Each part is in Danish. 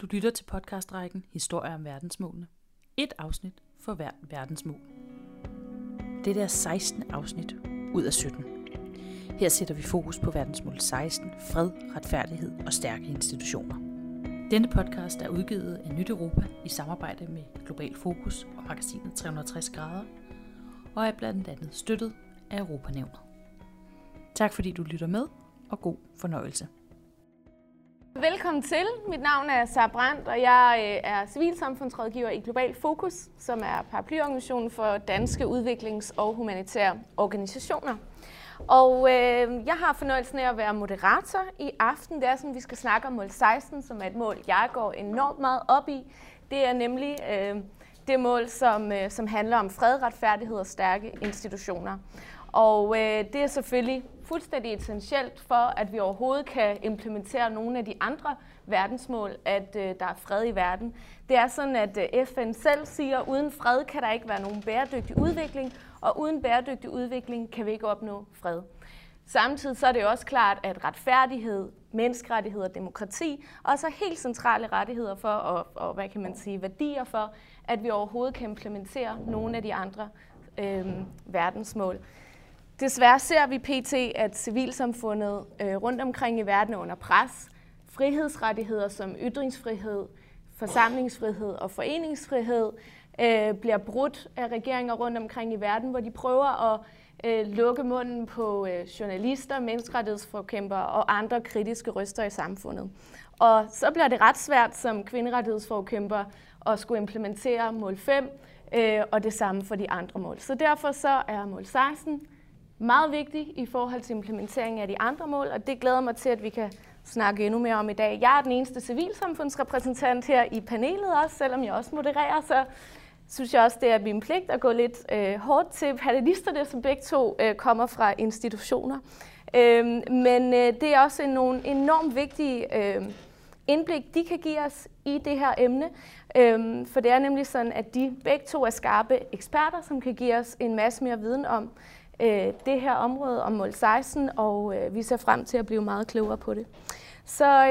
Du lytter til podcastrækken Historier om verdensmålene. Et afsnit for hvert verdensmål. Det er 16. afsnit ud af 17. Her sætter vi fokus på verdensmål 16, fred, retfærdighed og stærke institutioner. Denne podcast er udgivet af Nyt Europa i samarbejde med Global Fokus og magasinet 360 grader, og er blandt andet støttet af Europa-nævnet. Tak fordi du lytter med, og god fornøjelse. Velkommen til. Mit navn er Sara Brandt, og jeg er civilsamfundsrådgiver i Global Fokus, som er paraplyorganisationen for danske udviklings- og humanitære organisationer. Og jeg har fornøjelsen af at være moderator i aften. Det er sådan, vi skal snakke om mål 16, som er et mål, jeg går enormt meget op i. Det er nemlig det mål, som handler om fred, retfærdighed og stærke institutioner. Og det er selvfølgelig fuldstændig essentielt for, at vi overhovedet kan implementere nogle af de andre verdensmål, at der er fred i verden. Det er sådan, at FN selv siger, at uden fred kan der ikke være nogen bæredygtig udvikling, og uden bæredygtig udvikling kan vi ikke opnå fred. Samtidig så er det jo også klart, at retfærdighed, menneskerettigheder, demokrati og så helt centrale rettigheder for, og hvad kan man sige, værdier for, at vi overhovedet kan implementere nogle af de andre verdensmål. Desværre ser vi pt., at civilsamfundet rundt omkring i verden er under pres. Frihedsrettigheder som ytringsfrihed, forsamlingsfrihed og foreningsfrihed bliver brudt af regeringer rundt omkring i verden, hvor de prøver at lukke munden på journalister, menneskerettighedsforkæmpere og andre kritiske røster i samfundet. Og så bliver det ret svært som kvinderettighedsforkæmper at skulle implementere mål 5 og det samme for de andre mål. Så derfor så er mål 16 meget vigtig i forhold til implementeringen af de andre mål, og det glæder mig til, at vi kan snakke endnu mere om i dag. Jeg er den eneste civilsamfundsrepræsentant her i panelet også, selvom jeg også modererer, så synes jeg også, det er min pligt at gå lidt hårdt til panelisterne, som begge to kommer fra institutioner. Men det er også nogle enormt vigtige indblik, de kan give os i det her emne, for det er nemlig sådan, at de begge to er skarpe eksperter, som kan give os en masse mere viden om det her område om mål 16, og vi ser frem til at blive meget klogere på det. Så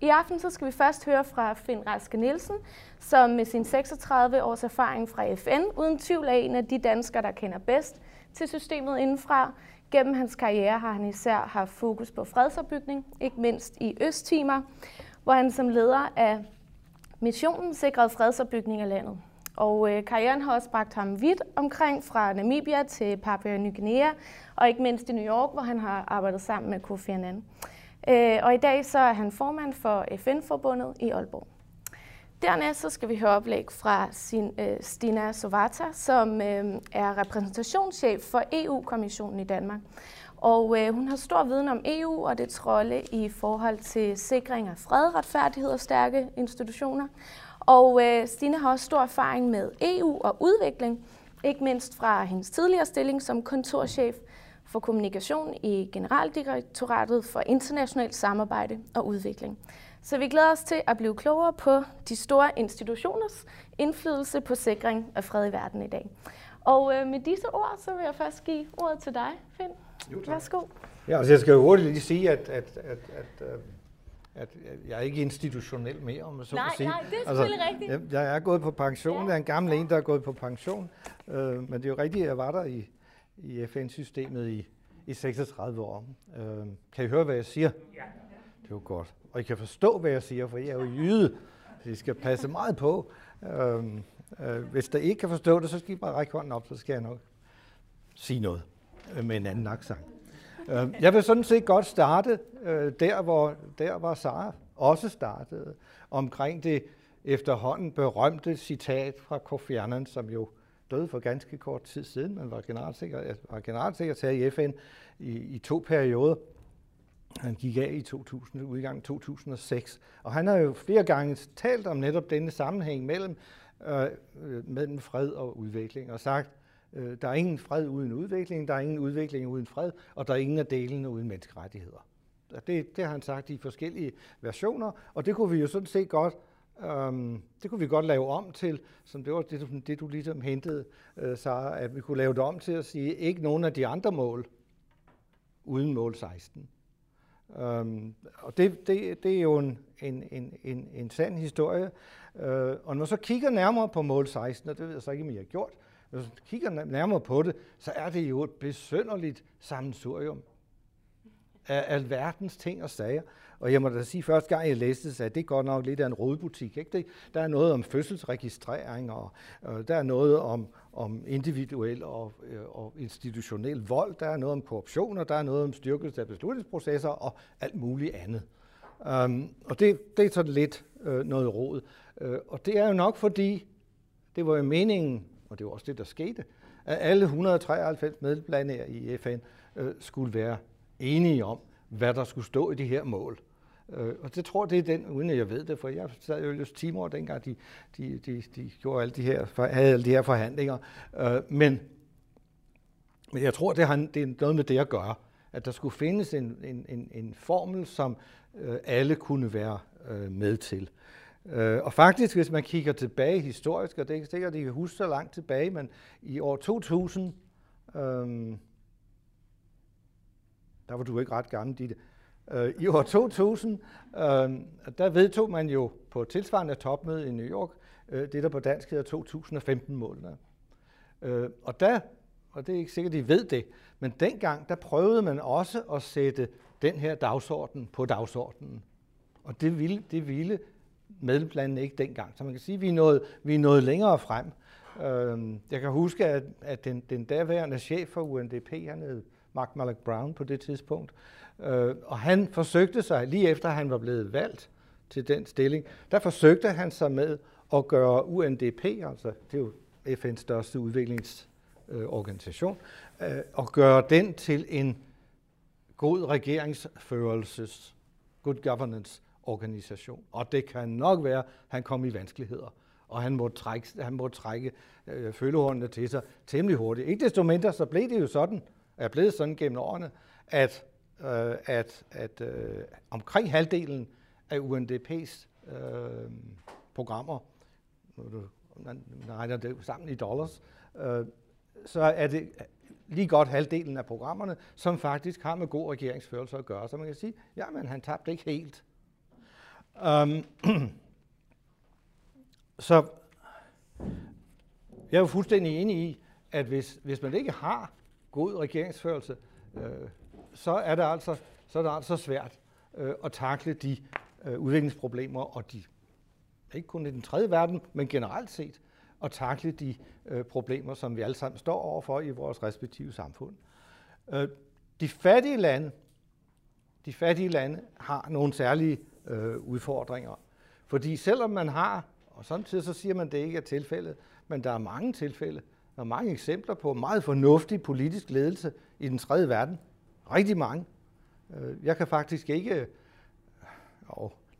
i aften så skal vi først høre fra Finn Raske Nielsen, som med sin 36 års erfaring fra FN uden tvivl er en af de danskere, der kender bedst til systemet indenfra. Gennem hans karriere har han især haft fokus på fredsopbygning, ikke mindst i Østtimor, hvor han som leder af missionen sikrede fredsopbygning af landet. Og karrieren har også bragt ham vidt omkring fra Namibia til Papua New Guinea, og ikke mindst i New York, hvor han har arbejdet sammen med Kofi Annan. Og i dag så er han formand for FN-forbundet i Aalborg. Dernæst så skal vi høre oplæg fra Stina Sovata, som er repræsentationschef for EU-kommissionen i Danmark. Og hun har stor viden om EU og dets rolle i forhold til sikring af fred, retfærdighed og stærke institutioner. Og Stina har også stor erfaring med EU og udvikling, ikke mindst fra hendes tidligere stilling som kontorchef for kommunikation i Generaldirektoratet for internationalt samarbejde og udvikling. Så vi glæder os til at blive klogere på de store institutioners indflydelse på sikring af fred i verden i dag. Og med disse ord, så vil jeg først give ordet til dig, Finn. Jo, tak. Værsgo. Ja, altså jeg skal jo hurtigt lige sige, at jeg er ikke institutionel mere, om jeg så kan sige. Nej, det er selvfølgelig altså, rigtigt. Jeg er gået på pension. Ja. Jeg er en gammel en, der er gået på pension. Men det er jo rigtigt, at jeg var der i FN-systemet i 36 år. Kan I høre, hvad jeg siger? Ja. Det er jo godt. Og I kan forstå, hvad jeg siger, for I er jo jyde. Så I skal passe meget på. Hvis der ikke kan forstå det, så skal I bare række hånden op, så skal jeg nok sige noget med en anden accent. Jeg vil sådan set godt starte der, hvor Sara også startede, omkring det efterhånden berømte citat fra Kofi Annan, som jo døde for ganske kort tid siden, men var generalsekretær i FN i to perioder. Han gik af i 2000, udgangen 2006, og han har jo flere gange talt om netop denne sammenhæng mellem fred og udvikling, og sagt, der er ingen fred uden udvikling, der er ingen udvikling uden fred, og der er ingen af delene uden menneskerettigheder. Det har han sagt i forskellige versioner, og det kunne vi jo sådan set godt, lave om til, som det var det du ligesom hentede, Sara, at vi kunne lave det om til at sige, ikke nogen af de andre mål uden mål 16. Og det er jo en sand historie. Og når så kigger nærmere på mål 16, og det ved jeg så ikke, om jeg har gjort, når man kigger nærmere på det, så er det jo et besynderligt sammensurium af alverdens ting og sager. Og jeg må da sige, første gang jeg læste det, at det går nok lidt af en rodebutik. Ikke? Der er noget om fødselsregistrering, og der er noget om individuel og institutionel vold, der er noget om korruption, og der er noget om styrkelse af beslutningsprocesser og alt muligt andet. Og det er sådan lidt noget rod. Og det er jo nok fordi, det var jo meningen, og det var også det, der skete, at alle 193 medlemslande i FN skulle være enige om, hvad der skulle stå i de her mål. Og det tror jeg, det er den, uden at jeg ved det, for jeg sad jo i Østtimor, dengang de gjorde alle de her, havde alle de her forhandlinger. Men jeg tror, det er noget med det at gøre, at der skulle findes en formel, som alle kunne være med til. Og faktisk, hvis man kigger tilbage historisk, og det er ikke sikkert, at I kan huske så langt tilbage, men i år 2000, der var du ikke ret gammel, Ditte. I år 2000, der vedtog man jo på tilsvarende topmøde i New York, det der på dansk hedder 2015-målene. Og det er ikke sikkert, at I ved det, men dengang, der prøvede man også at sætte den her dagsorden på dagsordenen. Og det ville medlemslandene ikke dengang. Så man kan sige, at vi er nået længere frem. Jeg kan huske, at den daværende chef for UNDP, han hed Mark Malek Brown på det tidspunkt, og han forsøgte sig, lige efter han var blevet valgt til den stilling, der forsøgte han sig med at gøre UNDP, altså det er jo FN's største udviklingsorganisation, og gøre den til en god regeringsførelses, good governance organisation. Og det kan nok være, at han kom i vanskeligheder, og han måtte trække følehornene til sig temmelig hurtigt. Ikke desto mindre, så blev det jo sådan, er blevet sådan gennem årene, at omkring halvdelen af UNDP's programmer, når regner det sammen i dollars, så er det lige godt halvdelen af programmerne, som faktisk har med god regeringsførelse at gøre. Så man kan sige, jamen han tabte ikke helt. Så jeg er jo fuldstændig enig i, at hvis man ikke har god regeringsførelse, så er det altså svært at takle de udviklingsproblemer, og de, ikke kun i den tredje verden, men generelt set, at takle de problemer, som vi alle sammen står overfor i vores respektive samfund. De fattige lande har nogle særlige udfordringer, fordi selvom man har, og samtidig så siger man, det ikke er tilfældet, men der er mange tilfælde, der er mange eksempler på meget fornuftig politisk ledelse i den tredje verden. Rigtig mange. Jeg kan faktisk ikke...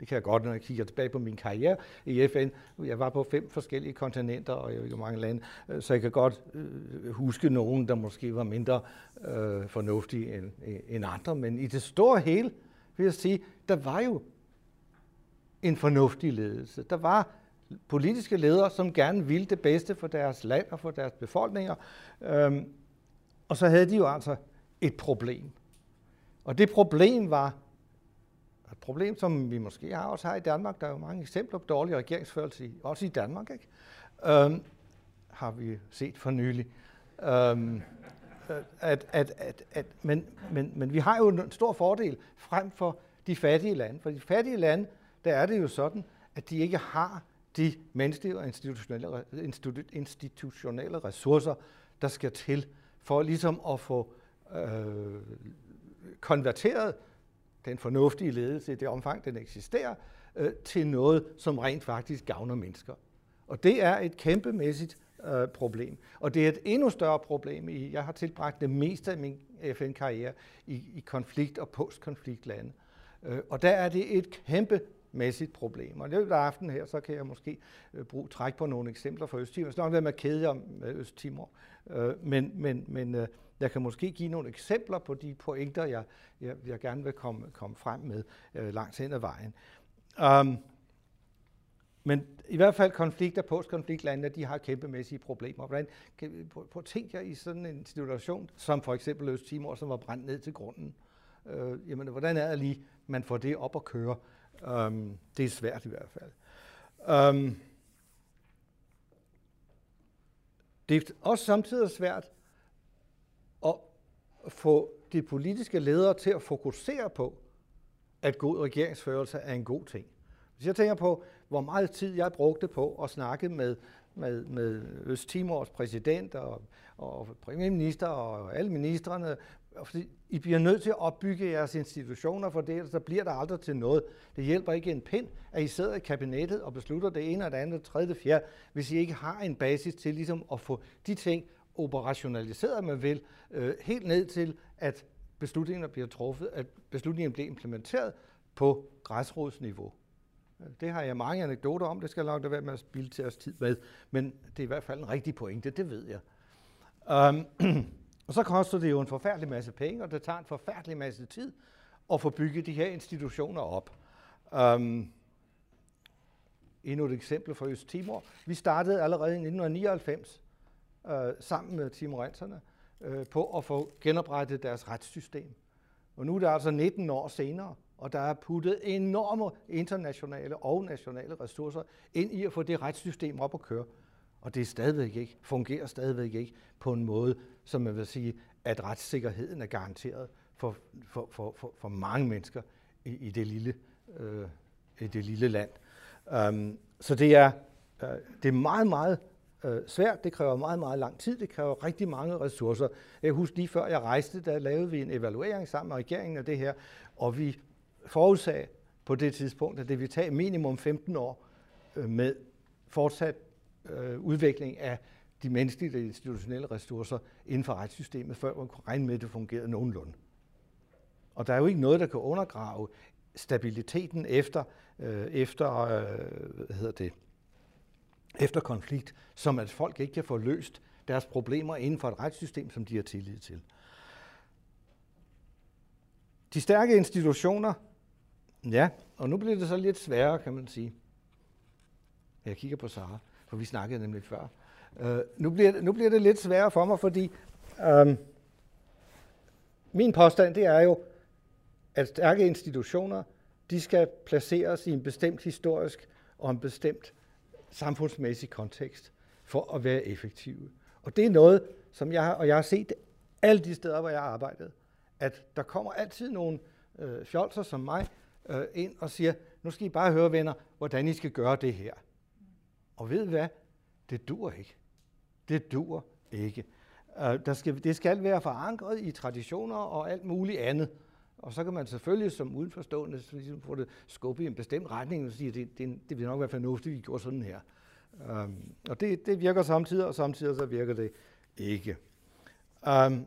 det kan jeg godt, når jeg kigger tilbage på min karriere i FN. Jeg var på 5 forskellige kontinenter og i mange lande, så jeg kan godt huske nogen, der måske var mindre fornuftige end andre. Men i det store hele vil jeg sige, der var jo en fornuftig ledelse. Der var politiske ledere, som gerne ville det bedste for deres land og for deres befolkninger. Og så havde de jo altså et problem. Og det problem var et problem, som vi måske også har i Danmark. Der er jo mange eksempler på dårlig regeringsførelse, også i Danmark, ikke? Har vi set for nylig. Men vi har jo en stor fordel frem for de fattige lande. For de fattige lande, der er det jo sådan, at de ikke har de menneskelige og institutionelle ressourcer, der skal til for ligesom at få konverteret den fornuftige ledelse i det omfang, den eksisterer, til noget, som rent faktisk gavner mennesker. Og det er et kæmpemæssigt problem. Og det er et endnu større problem. Jeg har tilbragt det meste af min FN-karriere i konflikt- og postkonfliktlande. Og der er det et kæmpemæssigt problem. Og i løbet af aftenen her, så kan jeg måske trække på nogle eksempler fra Østtimor. Så nok være med at kede jer med Østtimor. Men jeg kan måske give nogle eksempler på de pointer, jeg gerne vil komme frem med langs hen ad vejen. Men i hvert fald konflikt- og postkonfliktlandene, de har kæmpemæssige problemer. Hvordan tænker jeg i sådan en situation, som for eksempel Østtimor, som var brændt ned til grunden? Jamen, hvordan er det lige, man får det op at køre? Det er svært i hvert fald. Det er også samtidig svært at få de politiske ledere til at fokusere på, at god regeringsførelse er en god ting. Hvis jeg tænker på, hvor meget tid jeg brugte på at snakke med Østtimors præsident og premierminister og alle ministerne, fordi I bliver nødt til at opbygge jeres institutioner for det, så bliver der aldrig til noget. Det hjælper ikke en pind, at I sidder i kabinettet og beslutter det ene og det andet, det tredje, det fjerde, hvis I ikke har en basis til ligesom at få de ting operationaliseret, man vil, helt ned til, at beslutningerne bliver truffet, at beslutningerne bliver implementeret på græsrodsniveau. Det har jeg mange anekdoter om, det skal nok da være med at spilde til os tid med, men det er i hvert fald en rigtig pointe, det ved jeg. Og så koster det jo en forfærdelig masse penge, og det tager en forfærdelig masse tid at få bygget de her institutioner op. Endnu et eksempel fra Østtimor. Vi startede allerede i 1999 sammen med timorenserne på at få genoprettet deres retssystem. Og nu er det altså 19 år senere, og der er puttet enorme internationale og nationale ressourcer ind i at få det retssystem op at køre. Og det fungerer stadigvæk ikke på en måde, som man vil sige, at retssikkerheden er garanteret for mange mennesker i det lille land. Så det er meget, meget svært. Det kræver meget, meget lang tid. Det kræver rigtig mange ressourcer. Jeg husker lige før jeg rejste, der lavede vi en evaluering sammen med regeringen af det her, og vi forudsagde på det tidspunkt, at det ville tage minimum 15 år med fortsat udvikling af de menneskelige og institutionelle ressourcer inden for retssystemet, før man kunne regne med, at det fungerede nogenlunde. Og der er jo ikke noget, der kan undergrave stabiliteten efter konflikt, som at folk ikke kan få løst deres problemer inden for et retssystem, som de har tillid til. De stærke institutioner, ja, og nu bliver det så lidt sværere, kan man sige. Jeg kigger på Sara, for vi snakkede nemlig før. Nu bliver det lidt sværere for mig, fordi min påstand, det er jo, at stærke institutioner, de skal placeres i en bestemt historisk og en bestemt samfundsmæssig kontekst for at være effektive. Og det er noget, som jeg har set alle de steder, hvor jeg har arbejdet, at der kommer altid nogle fjolser som mig ind og siger, nu skal I bare høre, venner, hvordan I skal gøre det her. Og ved I hvad? Det dur ikke. Det dur ikke. Det skal være forankret i traditioner og alt muligt andet. Og så kan man selvfølgelig som udenforstående få det skubbet i en bestemt retning og sige, det vil nok være fornuftigt, at vi gjorde sådan her. Og det virker samtidig, og samtidig så virker det ikke.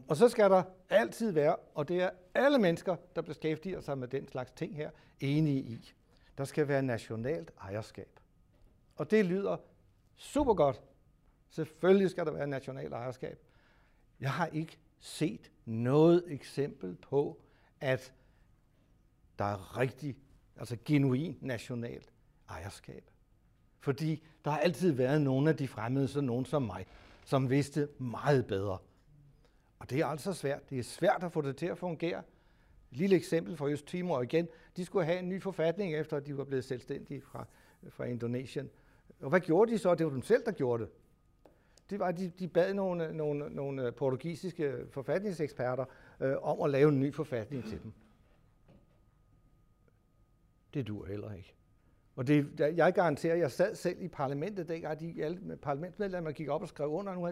Og så skal der altid være, og det er alle mennesker, der beskæftiger sig med den slags ting her, enige i. Der skal være nationalt ejerskab. Og det lyder super godt. Selvfølgelig skal der være nationalt ejerskab. Jeg har ikke set noget eksempel på, at der er rigtig, altså genuint nationalt ejerskab. Fordi der har altid været nogle af de fremmede, så nogen som mig, som vidste meget bedre. Og det er altså svært. Det er svært at få det til at fungere. Et lille eksempel fra Østtimor igen. De skulle have en ny forfatning, efter at de var blevet selvstændige fra Indonesien. Og hvad gjorde de så? Det var dem selv, der gjorde det. Det var, at de bad nogle portugisiske forfatningseksperter om at lave en ny forfatning til dem. Det dur heller ikke. Og jeg garanterer, at jeg sad selv i parlamentet, dengang alle parlamentsmedlemmer gik op og skrev under, nu har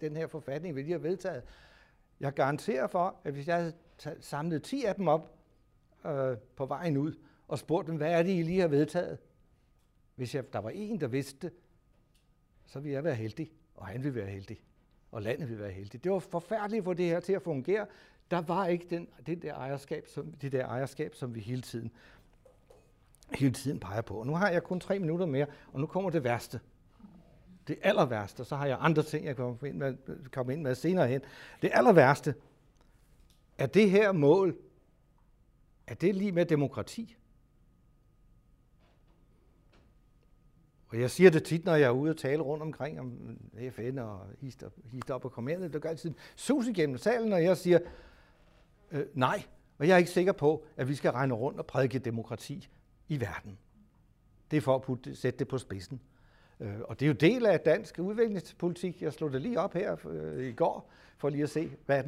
den her forfatning, vil de have vedtaget. Jeg garanterer for, at hvis jeg havde samlet 10 af dem op på vejen ud og spurgt dem, hvad er det, I lige har vedtaget? Hvis der var en, der vidste det, så ville jeg være heldig, og han ville være heldig, og landet ville være heldig. Det var forfærdeligt for det her til at fungere. Der var ikke det der ejerskab, som vi hele tiden peger på. Og nu har jeg kun 3 minutter mere, og nu kommer det værste. Det aller værste, så har jeg andre ting, jeg kan komme ind med senere hen. Det aller værste, er det her mål, er det lige med demokrati? Og jeg siger det tit, når jeg er ude og tale rundt omkring om FN og hister op og kommer ind. Det gør altid sus igennem salen, og jeg siger nej. Og jeg er ikke sikker på, at vi skal regne rundt og prædike demokrati i verden. Det er for at sætte det på spidsen. Og det er jo del af dansk udviklingspolitik. Jeg slog det lige op her i går, for lige at se, hvad er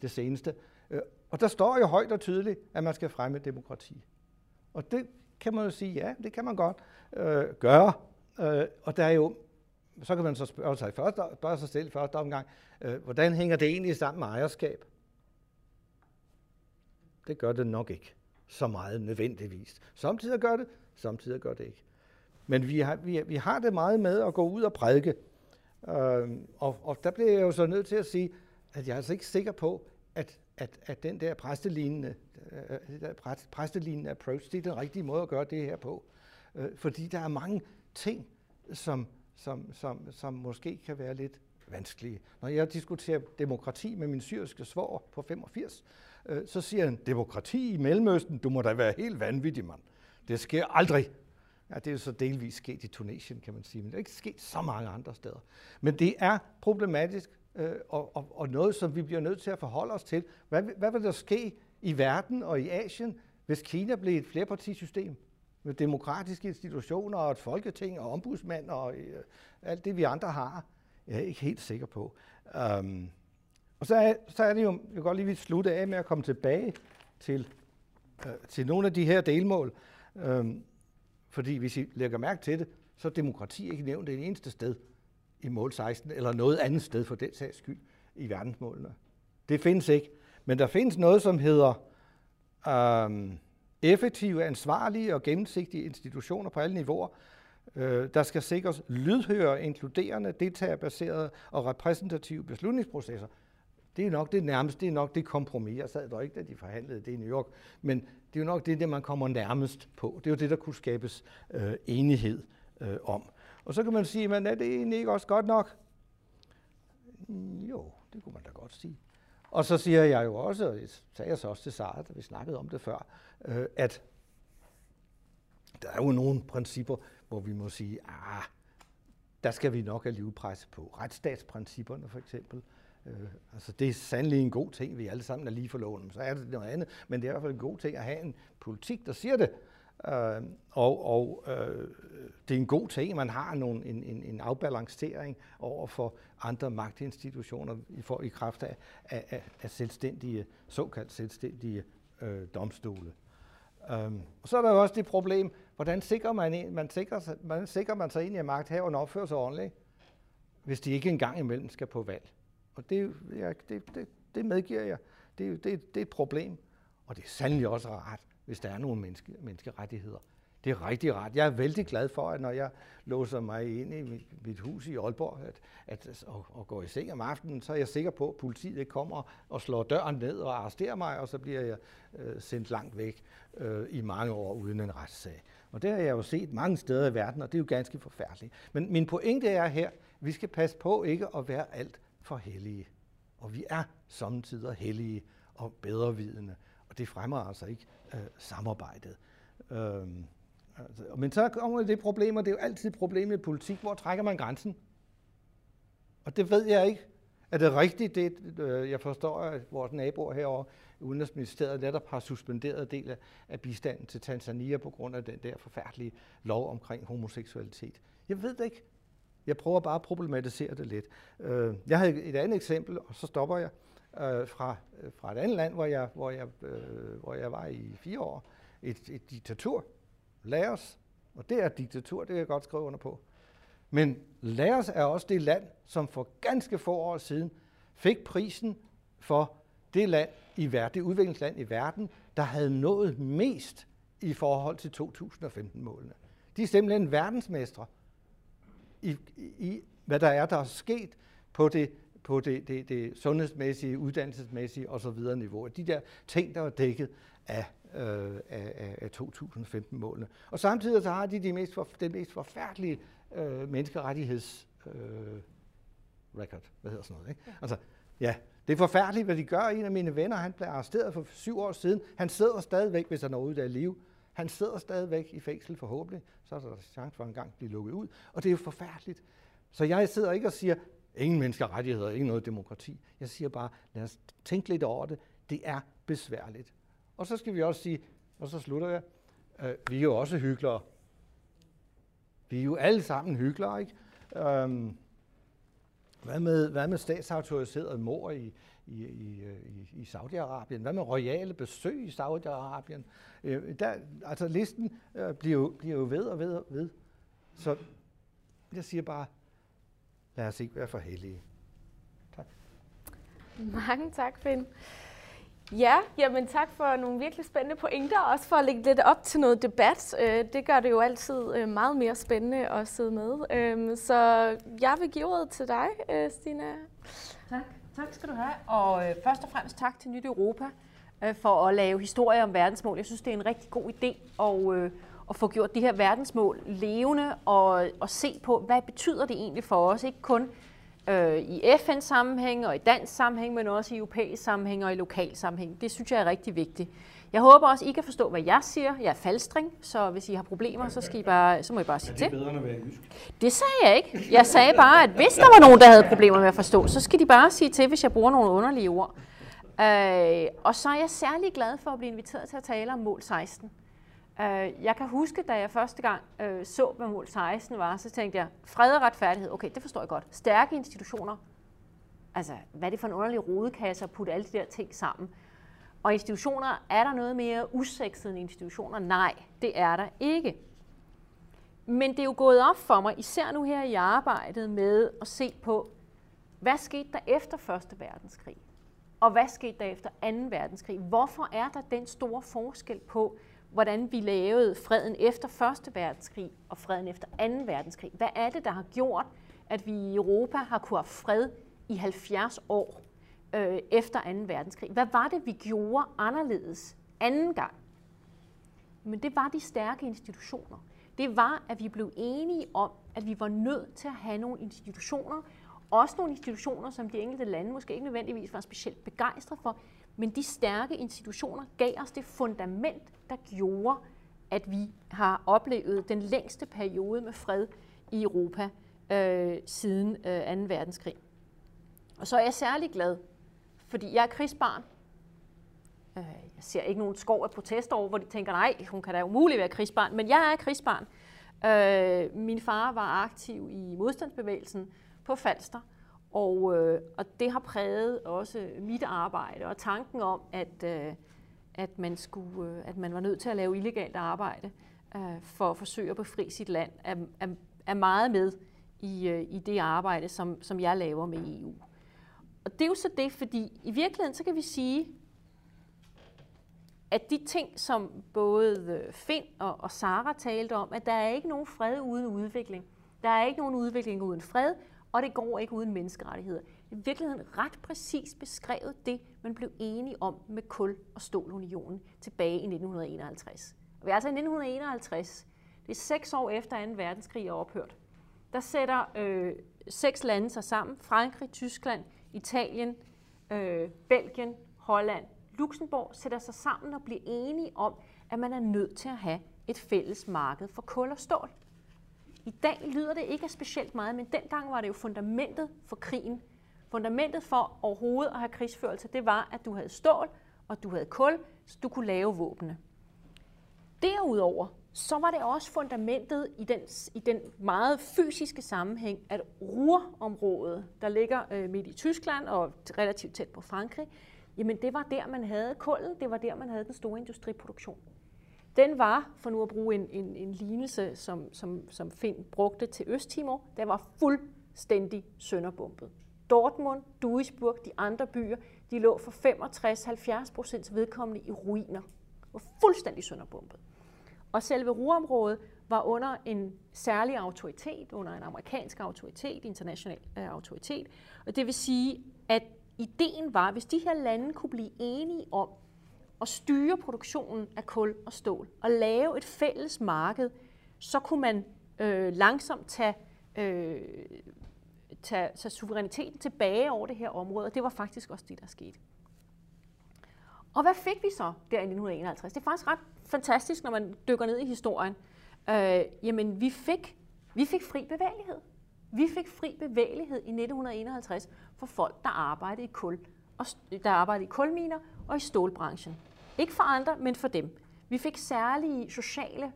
det seneste. Og der står jo højt og tydeligt, at man skal fremme demokrati. Og det kan man jo sige, ja, det kan man godt gøre. Og der er jo, så kan man så spørge sig selv første omgang, hvordan hænger det egentlig sammen med ejerskab? Det gør det nok ikke så meget nødvendigvis. Samtidig gør det, samtidig gør det ikke. Men vi har det meget med at gå ud og prædike. Og der bliver jeg jo så nødt til at sige, at jeg er altså ikke sikker på, at den der præstelignende approach, det er den rigtige måde at gøre det her på. Fordi der er mange ting, som måske kan være lidt vanskelige. Når jeg diskuterer demokrati med min syriske svoger på 85, så siger han, demokrati i Mellemøsten, du må da være helt vanvittig, mand. Det sker aldrig. Ja, det er jo så delvis sket i Tunisien, kan man sige, men det er ikke sket så mange andre steder. Men det er problematisk, og noget, som vi bliver nødt til at forholde os til. Hvad vil der ske i verden og i Asien, hvis Kina blev et flerpartisystem med demokratiske institutioner og et folketing og ombudsmand og alt det, vi andre har? Jeg er ikke helt sikker på. Og så er det jo, jeg godt lige vil slutte af med at komme tilbage til nogle af de her delmål. Fordi hvis I lægger mærke til det, så er demokrati ikke nævnt det eneste sted i mål 16, eller noget andet sted for den sags skyld i verdensmålene. Det findes ikke. Men der findes noget, som hedder effektive, ansvarlige og gennemsigtige institutioner på alle niveauer, der skal sikres lydhøre, inkluderende, deltagerbaserede og repræsentative beslutningsprocesser. Det er nok det nærmeste, det er nok det kompromis. Jeg sad der ikke, da de forhandlede det i New York, men det er jo nok det, man kommer nærmest på. Det er jo det, der kunne skabes enighed om. Og så kan man sige, men er det egentlig ikke også godt nok? Jo, det kunne man da godt sige. Og så siger jeg jo også, og det sagde jeg så også til Sara, da vi snakkede om det før, at der er jo nogle principper, hvor vi må sige, der skal vi nok alligevel presse på. Retsstatsprincipperne for eksempel. Altså det er sandelig en god ting, vi alle sammen er lige for loven. Så er det noget andet, men det er i hvert fald en god ting at have en politik, der siger det. Det er en god ting, man har en afbalancering over for andre magtinstitutioner i kraft af såkaldt selvstændige domstole. Og så er der jo også det problem, hvordan sikrer man sig egentlig, at magthaverne opfører sig ordentligt, hvis de ikke engang imellem skal på valg. Og det medgiver jeg. Det er et problem, og det er sandelig også rart, hvis der er nogle menneskerettigheder. Det er rigtig rart. Jeg er vældig glad for, at når jeg låser mig ind i mit hus i Aalborg og går i seng om aftenen, så er jeg sikker på, at politiet kommer og slår døren ned og arresterer mig, og så bliver jeg sendt langt væk i mange år uden en retssag. Og det har jeg jo set mange steder i verden, og det er jo ganske forfærdeligt. Men min pointe er her, vi skal passe på ikke at være alt for hellige. Og vi er sommetider hellige og bedrevidende, og det fremmer altså ikke samarbejdet. Men så kommer det problem, og det er jo altid et problem i politik, hvor trækker man grænsen? Og det ved jeg ikke. Er det rigtigt? Jeg forstår, at vores naboer herovre, Udenrigsministeriet, netop har suspenderet del af bistanden til Tanzania på grund af den der forfærdelige lov omkring homoseksualitet. Jeg ved det ikke. Jeg prøver bare at problematisere det lidt. Jeg havde et andet eksempel, og så stopper jeg, fra et andet land, hvor jeg var i 4 år. Et diktatur, Laos, og det er et diktatur, det kan jeg godt skrive under på. Men Laos er også det land, som for ganske få år siden fik prisen for det udviklingsland i verden, der havde nået mest i forhold til 2015-målene. De er simpelthen verdensmestre i hvad der er sket på det sundhedsmæssige, uddannelsesmæssige osv. niveau. De der ting, der var dækket af 2015-målene. Og samtidig så har de den mest forfærdelige menneskerettighedsrecord. Hvad hedder sådan noget, ikke? Altså, ja, det er forfærdeligt, hvad de gør. En af mine venner, han blev arresteret for 7 år siden. Han sidder stadigvæk, hvis han er ude af live. Han sidder stadigvæk i fængsel forhåbentlig. Så er der chance for en gang at blive lukket ud. Og det er jo forfærdeligt. Så jeg sidder ikke og siger, ingen menneskerettigheder, ikke noget demokrati. Jeg siger bare, lad os tænke lidt over det. Det er besværligt. Og så skal vi også sige, og så slutter jeg, vi er jo også hyklere. Vi er jo alle sammen hyklere, ikke? Hvad med statsautoriserede mord i Saudi-Arabien? Hvad med royale besøg i Saudi-Arabien? Altså listen bliver jo ved og ved og ved. Så jeg siger bare, lad os ikke være for heldige. Tak. Mange tak, Finn. Ja, jamen tak for nogle virkelig spændende pointer, også for at lægge lidt op til noget debat. Det gør det jo altid meget mere spændende at sidde med. Så jeg vil give ordet til dig, Stina. Tak. Tak skal du have, og først og fremmest tak til Nyt Europa for at lave historie om verdensmål. Jeg synes, det er en rigtig god idé at få gjort de her verdensmål levende og se på, hvad betyder det egentlig for os, ikke kun i FN-sammenhæng og i dansk sammenhæng, men også i europæisk sammenhæng og i lokal sammenhæng. Det synes jeg er rigtig vigtigt. Jeg håber også, I kan forstå, hvad jeg siger. Jeg er faldstring, så hvis I har problemer, så må I bare sige til. Er det bedre end at være jysk? Det sagde jeg ikke. Jeg sagde bare, at hvis der var nogen, der havde problemer med at forstå, så skal de bare sige til, hvis jeg bruger nogle underlige ord. Og så er jeg særlig glad for at blive inviteret til at tale om mål 16. Jeg kan huske, da jeg første gang så, hvad mål 16 var, så tænkte jeg, fred og retfærdighed, okay, det forstår jeg godt. Stærke institutioner, altså hvad er det for en underlig rodekasse at putte alle de der ting sammen? Og institutioner, er der noget mere usekset end institutioner? Nej, det er der ikke. Men det er jo gået op for mig, især nu her i arbejdet med at se på, hvad skete der efter 1. verdenskrig? Og hvad skete der efter 2. verdenskrig? Hvorfor er der den store forskel på, hvordan vi lavede freden efter 1. verdenskrig og freden efter 2. verdenskrig? Hvad er det, der har gjort, at vi i Europa har kunnet have fred i 70 år? Efter 2. verdenskrig. Hvad var det, vi gjorde anderledes anden gang? Men det var de stærke institutioner. Det var, at vi blev enige om, at vi var nødt til at have nogle institutioner, også nogle institutioner, som de enkelte lande måske ikke nødvendigvis var specielt begejstret for, men de stærke institutioner gav os det fundament, der gjorde, at vi har oplevet den længste periode med fred i Europa siden 2. verdenskrig. Og så er jeg særlig glad, fordi jeg er krigsbarn. Jeg ser ikke nogen skov af protester over, hvor de tænker, nej, hun kan da umuligt være krigsbarn, men jeg er krigsbarn. Min far var aktiv i modstandsbevægelsen på Falster, og det har præget også mit arbejde og tanken om, at man var nødt til at lave illegalt arbejde for at forsøge at befri sit land, er meget med i det arbejde, som jeg laver med EU. Og det er jo så det, fordi i virkeligheden så kan vi sige, at de ting, som både Finn og Sara talte om, at der er ikke nogen fred uden udvikling. Der er ikke nogen udvikling uden fred, og det går ikke uden menneskerettigheder. I virkeligheden ret præcis beskrevet det, man blev enige om med kul- og stålunionen tilbage i 1951. Og vi er altså i 1951. Det er 6 år efter 2. verdenskrig er ophørt. Der sætter 6 lande sig sammen. Frankrig, Tyskland, Italien, Belgien, Holland, Luxembourg sætter sig sammen og bliver enige om, at man er nødt til at have et fælles marked for kul og stål. I dag lyder det ikke specielt meget, men dengang var det jo fundamentet for krigen. Fundamentet for overhovedet at have krigsførelse, det var, at du havde stål og du havde kul, så du kunne lave våbnene. Derudover så var det også fundamentet i den meget fysiske sammenhæng, at Ruhrområdet, der ligger midt i Tyskland og relativt tæt på Frankrig, jamen det var der, man havde kullet, det var der, man havde den store industriproduktion. Den var, for nu at bruge en lignelse, som Finn brugte til Østtimor, der var fuldstændig sønderbumpet. Dortmund, Duisburg, de andre byer, de lå for 65-70% vedkommende i ruiner. Det var fuldstændig sønderbumpet. Og selve Ruhrområdet var under en særlig autoritet, under en amerikansk autoritet, international autoritet. Og det vil sige, at ideen var, at hvis de her lande kunne blive enige om at styre produktionen af kul og stål og lave et fælles marked, så kunne man langsomt tage suveræniteten tilbage over det her område, og det var faktisk også det, der skete. Og hvad fik vi så der i 1951? Det er faktisk ret fantastisk, når man dykker ned i historien. Jamen, vi fik fri bevægelighed. Vi fik fri bevægelighed i 1951 for folk, der arbejdede i kulminer og i stålbranchen. Ikke for andre, men for dem. Vi fik særlige sociale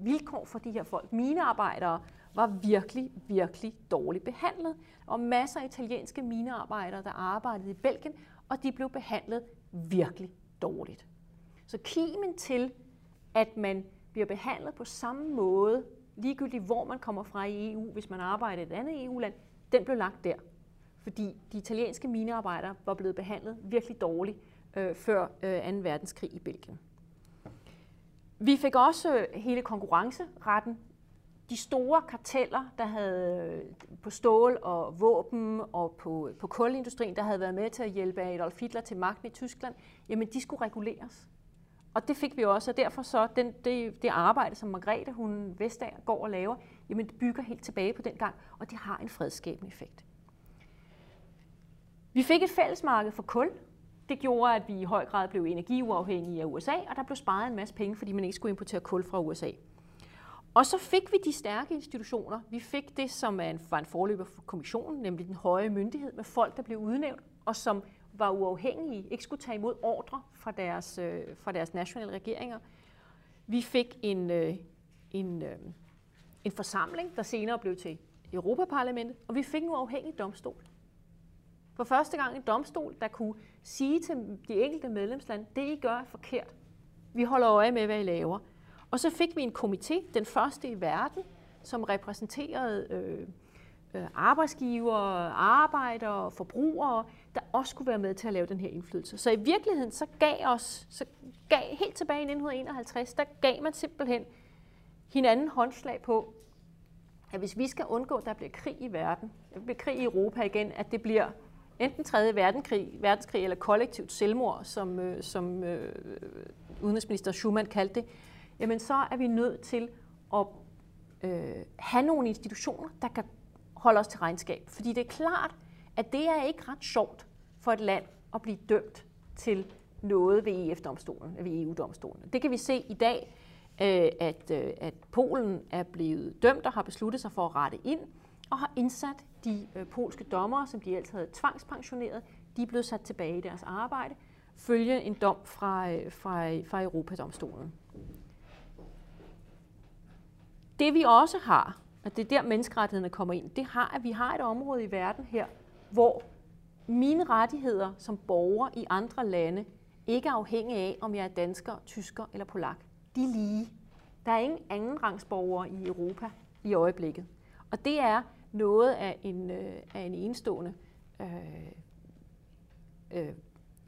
vilkår for de her folk. Minearbejdere var virkelig, virkelig dårligt behandlet. Og masser af italienske minearbejdere, der arbejdede i Belgien, og de blev behandlet virkelig dårligt. Så kimen til, at man bliver behandlet på samme måde, ligegyldigt hvor man kommer fra i EU, hvis man arbejder i et andet EU-land, den blev lagt der. Fordi de italienske minearbejdere var blevet behandlet virkelig dårligt før 2. verdenskrig i Belgien. Vi fik også hele konkurrenceretten. De store karteller, der havde på stål og våben og på kulindustrien, der havde været med til at hjælpe Adolf Hitler til magten i Tyskland, jamen de skulle reguleres. Og det fik vi også, og derfor så det arbejde, som Margrethe, hun Vestager, går og laver, jamen det bygger helt tilbage på den gang, og det har en fredsskabende effekt. Vi fik et fællesmarked for kul. Det gjorde, at vi i høj grad blev energiuafhængige af USA, og der blev sparet en masse penge, fordi man ikke skulle importere kul fra USA. Og så fik vi de stærke institutioner. Vi fik det, som var en forløber for kommissionen, nemlig den høje myndighed med folk, der blev udnævnt, og som var uafhængige, ikke skulle tage imod ordre fra deres nationale regeringer. Vi fik en forsamling, der senere blev til Europaparlamentet, og vi fik en uafhængig domstol. For første gang en domstol, der kunne sige til de enkelte medlemslande, det I gør er forkert. Vi holder øje med, hvad I laver. Og så fik vi en komité, den første i verden, som repræsenterede arbejdsgivere, arbejdere, forbrugere, der også skulle være med til at lave den her indflydelse. Så i virkeligheden, så gav helt tilbage i 1951, der gav man simpelthen hinanden håndslag på, at hvis vi skal undgå, at der bliver krig i verden, at der bliver krig i Europa igen, at det bliver enten 3. verdenskrig eller kollektivt selvmord, som udenrigsminister Schumann kaldte det, jamen så er vi nødt til at have nogle institutioner, der kan holde os til regnskab. Fordi det er klart, at det er ikke ret sjovt for et land at blive dømt til noget ved EF-domstolen, ved EU-domstolen. Det kan vi se i dag, at Polen er blevet dømt og har besluttet sig for at rette ind, og har indsat de polske dommere, som de altid havde tvangspensioneret, de er blevet sat tilbage i deres arbejde, følge en dom fra Europadomstolen. Det vi også har, og det er der menneskerettighederne kommer ind, det har, at vi har et område i verden her, hvor mine rettigheder som borger i andre lande ikke er afhængige af, om jeg er dansker, tysker eller polak. De er lige. Der er ingen andenrangsborgere i Europa i øjeblikket. Og det er noget af en enestående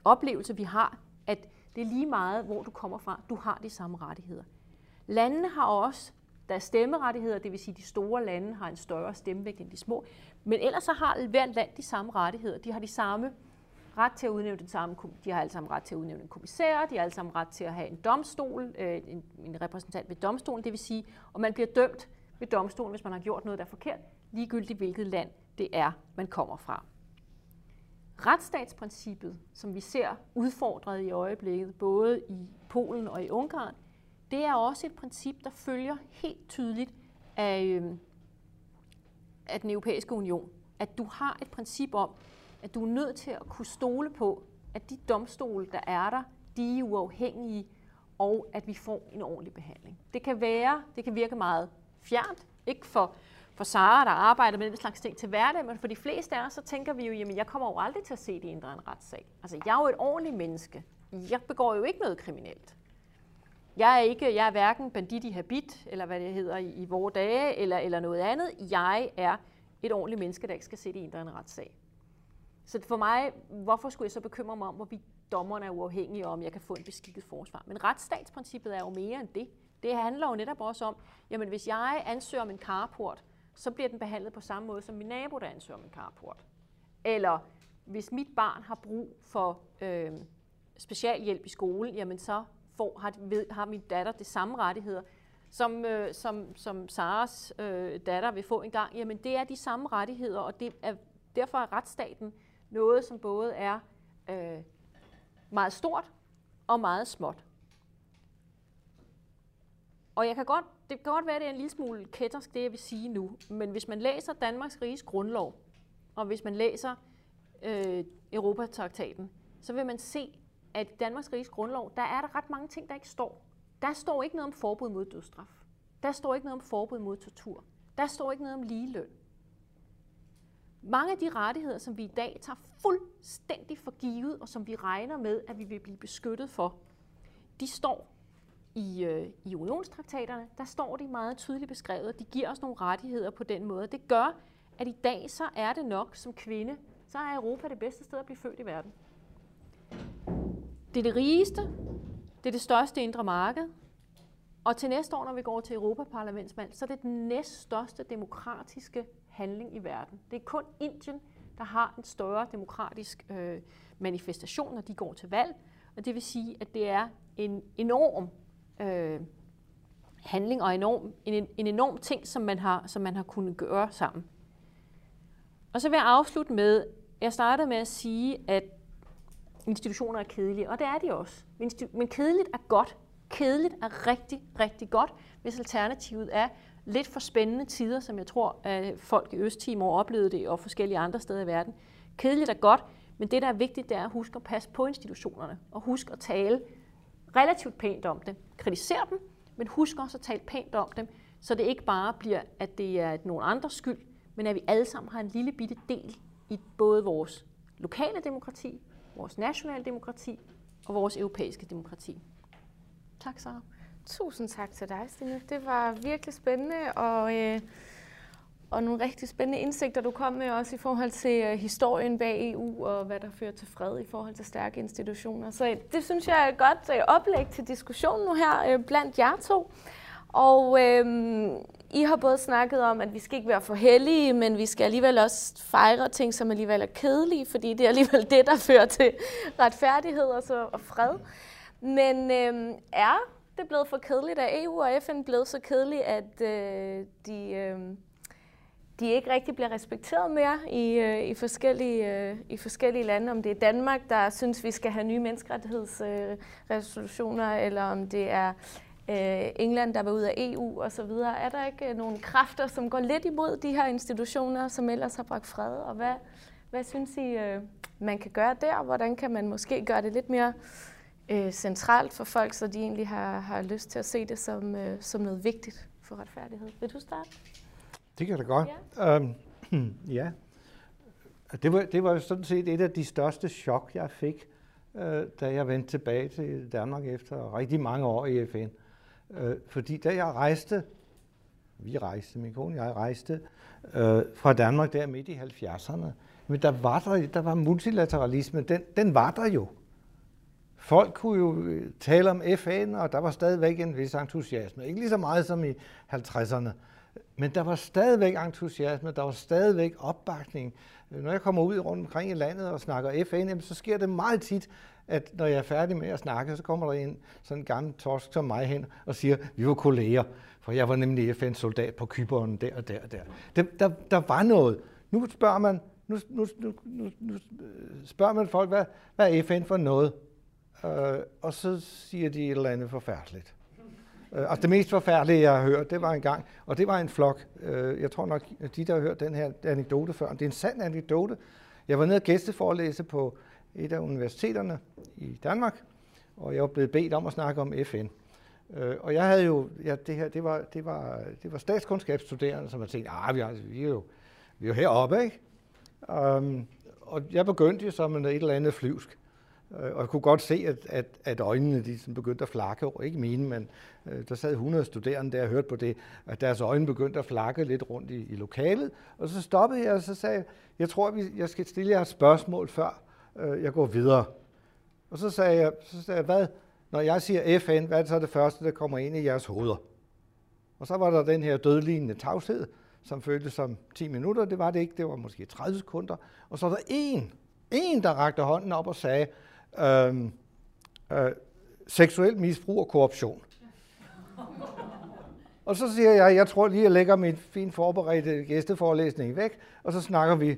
oplevelse, vi har, at det er lige meget, hvor du kommer fra. Du har de samme rettigheder. Landene har også, der er stemmerettigheder, det vil sige, at de store lande har en større stemmevægt end de små. Men ellers så har hvert land de samme rettigheder. De har de samme ret til at udnævne den samme, de har alle sammen ret til at udnævne en kommissær, de har alle sammen ret til at have en domstol, en repræsentant ved domstolen, det vil sige, og man bliver dømt ved domstolen, hvis man har gjort noget, der er forkert, ligegyldigt hvilket land det er, man kommer fra. Retsstatsprincippet, som vi ser udfordret i øjeblikket, både i Polen og i Ungarn, det er også et princip, der følger helt tydeligt af den europæiske union. At du har et princip om, at du er nødt til at kunne stole på, at de domstole, der er der, de er uafhængige, og at vi får en ordentlig behandling. Det kan virke meget fjernt, ikke for Sara, der arbejder med den slags ting til hverdag, men for de fleste af os, så tænker vi jo, jamen jeg kommer jo aldrig til at se det indre en retssag. Altså, jeg er jo et ordentligt menneske. Jeg begår jo ikke noget kriminelt. Jeg er hverken bandit i habit, eller hvad det hedder i vore dage, eller noget andet. Jeg er et ordentligt menneske, der ikke skal se det indre en retssag. Så for mig, hvorfor skulle jeg så bekymre mig om, hvorvidt dommerne er uafhængige, og om jeg kan få en beskikket forsvar? Men retsstatsprincippet er jo mere end det. Det handler jo netop også om, jamen hvis jeg ansøger om en carport, så bliver den behandlet på samme måde som min nabo, der ansøger om en carport. Eller hvis mit barn har brug for specialhjælp i skolen, jamen så har min datter det samme rettigheder, som Saras datter vil få engang. Jamen det er de samme rettigheder, og derfor er retsstaten noget, som både er meget stort og meget småt. Og det kan godt være, at det er en lille smule kættersk, det jeg vil sige nu, men hvis man læser Danmarks Riges Grundlov, og hvis man læser Europatraktaten, så vil man se, at i Danmarks Riges Grundlov, der er der ret mange ting, der ikke står. Der står ikke noget om forbud mod dødsstraf. Der står ikke noget om forbud mod tortur. Der står ikke noget om ligeløn. Mange af de rettigheder, som vi i dag tager fuldstændig for givet, og som vi regner med, at vi vil blive beskyttet for, de står i unionstraktaterne. Der står de meget tydeligt beskrevet, og de giver os nogle rettigheder på den måde. Det gør, at i dag så er det nok som kvinde, så er Europa det bedste sted at blive født i verden. Det er det rigeste, det er det største indre marked, og til næste år, når vi går til Europaparlamentsvalg, så er det den næststørste demokratiske handling i verden. Det er kun Indien, der har en større demokratisk manifestation, når de går til valg, og det vil sige, at det er en enorm handling og en enorm ting, som man har kunnet gøre sammen. Og så vil jeg afslutte med, jeg startede med at sige, at institutioner er kedelige, og det er de også. Men kedeligt er godt. Kedeligt er rigtig, rigtig godt, hvis alternativet er lidt for spændende tider, som jeg tror, at folk i Østtimor oplevede det, og forskellige andre steder i verden. Kedeligt er godt, men det, der er vigtigt, det er at huske at passe på institutionerne, og huske at tale relativt pænt om dem. Kritiser dem, men husk også at tale pænt om dem, så det ikke bare bliver, at det er nogle andres skyld, men at vi alle sammen har en lille bitte del i både vores lokale demokrati, vores nationale demokrati og vores europæiske demokrati. Tak, Sara. Tusind tak til dig, Stine. Det var virkelig spændende, og nogle rigtig spændende indsigter, du kom med også i forhold til historien bag EU og hvad der fører til fred i forhold til stærke institutioner. Så det synes jeg er et godt oplæg til diskussionen nu her blandt jer to. Og I har både snakket om, at vi skal ikke være for heldige, men vi skal alligevel også fejre ting, som alligevel er kedelige, fordi det er alligevel det, der fører til retfærdighed og fred. Men er det blevet for kedeligt, at EU og FN blev så kedelige, at de ikke rigtig bliver respekteret mere i forskellige lande? Om det er Danmark, der synes, vi skal have nye menneskerettighedsresolutioner, eller om det er England, der var ud af EU osv. Er der ikke nogle kræfter, som går lidt imod de her institutioner, som ellers har bragt fred? Og hvad synes I, man kan gøre der? Hvordan kan man måske gøre det lidt mere centralt for folk, så de egentlig har lyst til at se det som noget vigtigt for retfærdighed? Vil du starte? Det kan jeg da godt. Ja. Ja. Det var jo sådan set et af de største chok, jeg fik, da jeg vendte tilbage til Danmark efter rigtig mange år i FN. Fordi da jeg min kone og jeg rejste fra Danmark der midt i 70'erne, men der var multilateralisme, den var der jo. Folk kunne jo tale om FN, og der var stadigvæk en vis entusiasme. Ikke lige så meget som i 50'erne, men der var stadigvæk entusiasme, der var stadigvæk opbakning. Når jeg kommer ud rundt omkring i landet og snakker FN, så sker det meget tit, at når jeg er færdig med at snakke, så kommer der en sådan en gammel torsk som mig hen og siger, vi var kolleger, for jeg var nemlig FN-soldat på Cypern der og der og der. Der var noget. Nu spørger man, folk, hvad er FN for noget? Og så siger de et eller andet forfærdeligt. Og det mest forfærdelige, jeg har hørt, det var en gang, og det var en flok. Jeg tror nok, at de, der har hørt den her anekdote før, det er en sand anekdote. Jeg var nede og gæsteforelæse på et af universiteterne i Danmark, og jeg var blevet bedt om at snakke om FN. Og jeg havde jo, det var statskundskabsstuderende, som havde tænkt, vi er jo heroppe, ikke? Og jeg begyndte jo så med et eller andet flyvsk. Og jeg kunne godt se, at øjnene de begyndte at flakke. Ikke mine, men der sad 100 studerende der og hørte på det, at deres øjne begyndte at flakke lidt rundt i lokalet. Og så stoppede jeg, og så sagde jeg tror, jeg skal stille jer et spørgsmål, før jeg går videre. Og så sagde jeg, hvad? Når jeg siger FN, hvad er det så det første, der kommer ind i jeres hoveder? Og så var der den her dødlignende tavshed, som føltes som 10 minutter. Det var det ikke, det var måske 30 sekunder. Og så var der en, der rakte hånden op og sagde, seksuel misbrug og korruption. Og så siger jeg tror lige, jeg lægger min fint forberedte gæsteforelæsning væk, og så snakker vi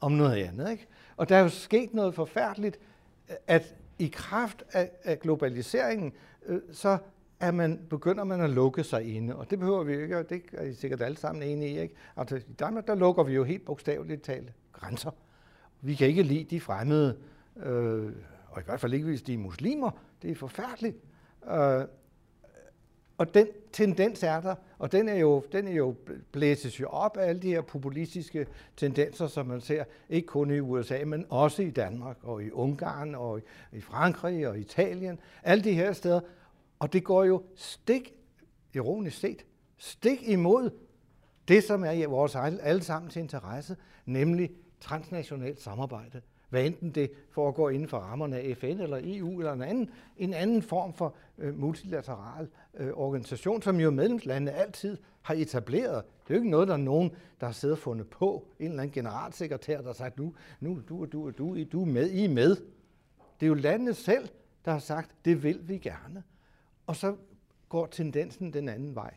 om noget andet, ikke? Og der er jo sket noget forfærdeligt, at i kraft af globaliseringen, så begynder man at lukke sig inde, og det behøver vi jo ikke, og det er I sikkert alle sammen enige i, ikke? Altså, i Danmark, der lukker vi jo helt bogstaveligt talt grænser. Vi kan ikke lide de fremmede og i hvert fald ikke hvis de er muslimer. Det er forfærdeligt. Og den tendens er der, og den er jo blæses jo op af alle de her populistiske tendenser, som man ser, ikke kun i USA, men også i Danmark, og i Ungarn, og i Frankrig, og Italien, alle de her steder. Og det går jo ironisk set, stik imod det, som er i vores allesammens interesse, nemlig transnationalt samarbejde. Hvad enten det foregår inden for rammerne af FN eller EU eller en anden form for multilateral organisation, som jo medlemslandene altid har etableret. Det er jo ikke noget, der er nogen, der har siddet og fundet på. En eller anden generalsekretær, der har sagt, nu du er med, I er med. Det er jo landene selv, der har sagt, det vil vi gerne. Og så går tendensen den anden vej.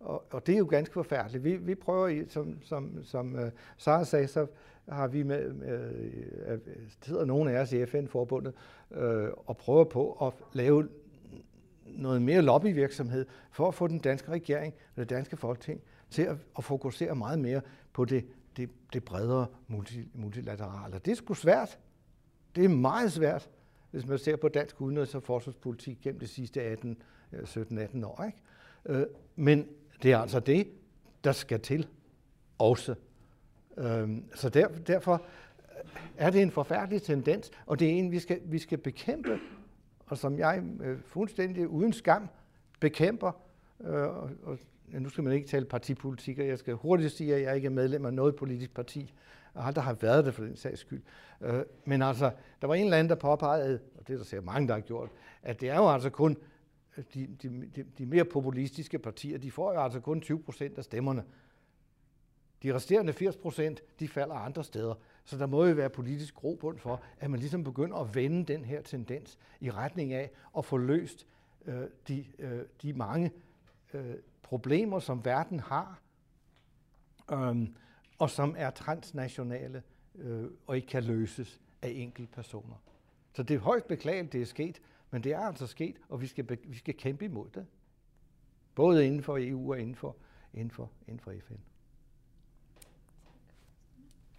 Og det er jo ganske forfærdeligt. Vi prøver, som Sara sagde, så har vi sidder nogle af os i FN-forbundet og prøver på at lave noget mere lobbyvirksomhed for at få den danske regering og det danske folketing til at fokusere meget mere på det bredere multilaterale. Det er sgu svært. Det er meget svært, hvis man ser på dansk udenrigs- og forsvarspolitik gennem de sidste 17-18 år. Ikke? Men det er altså det, der skal til også. Så derfor er det en forfærdelig tendens, og det er en, vi skal bekæmpe, og som jeg fuldstændig uden skam bekæmper. Og nu skal man ikke tale partipolitik, og jeg skal hurtigt sige, at jeg ikke er medlem af noget politisk parti, og aldrig har været det for den sags skyld. Men altså, der var en eller anden, der påpegede, og det er der sikkert mange, der har gjort, at det er jo altså kun de mere populistiske partier, de får jo altså kun 20% af stemmerne. De resterende 80%, de falder andre steder. Så der må jo være politisk grobund for, at man ligesom begynder at vende den her tendens i retning af at få løst de mange problemer, som verden har, og som er transnationale og ikke kan løses af enkelte personer. Så det er højst beklageligt, det er sket, men det er altså sket, og vi skal kæmpe imod det. Både inden for EU og inden for FN.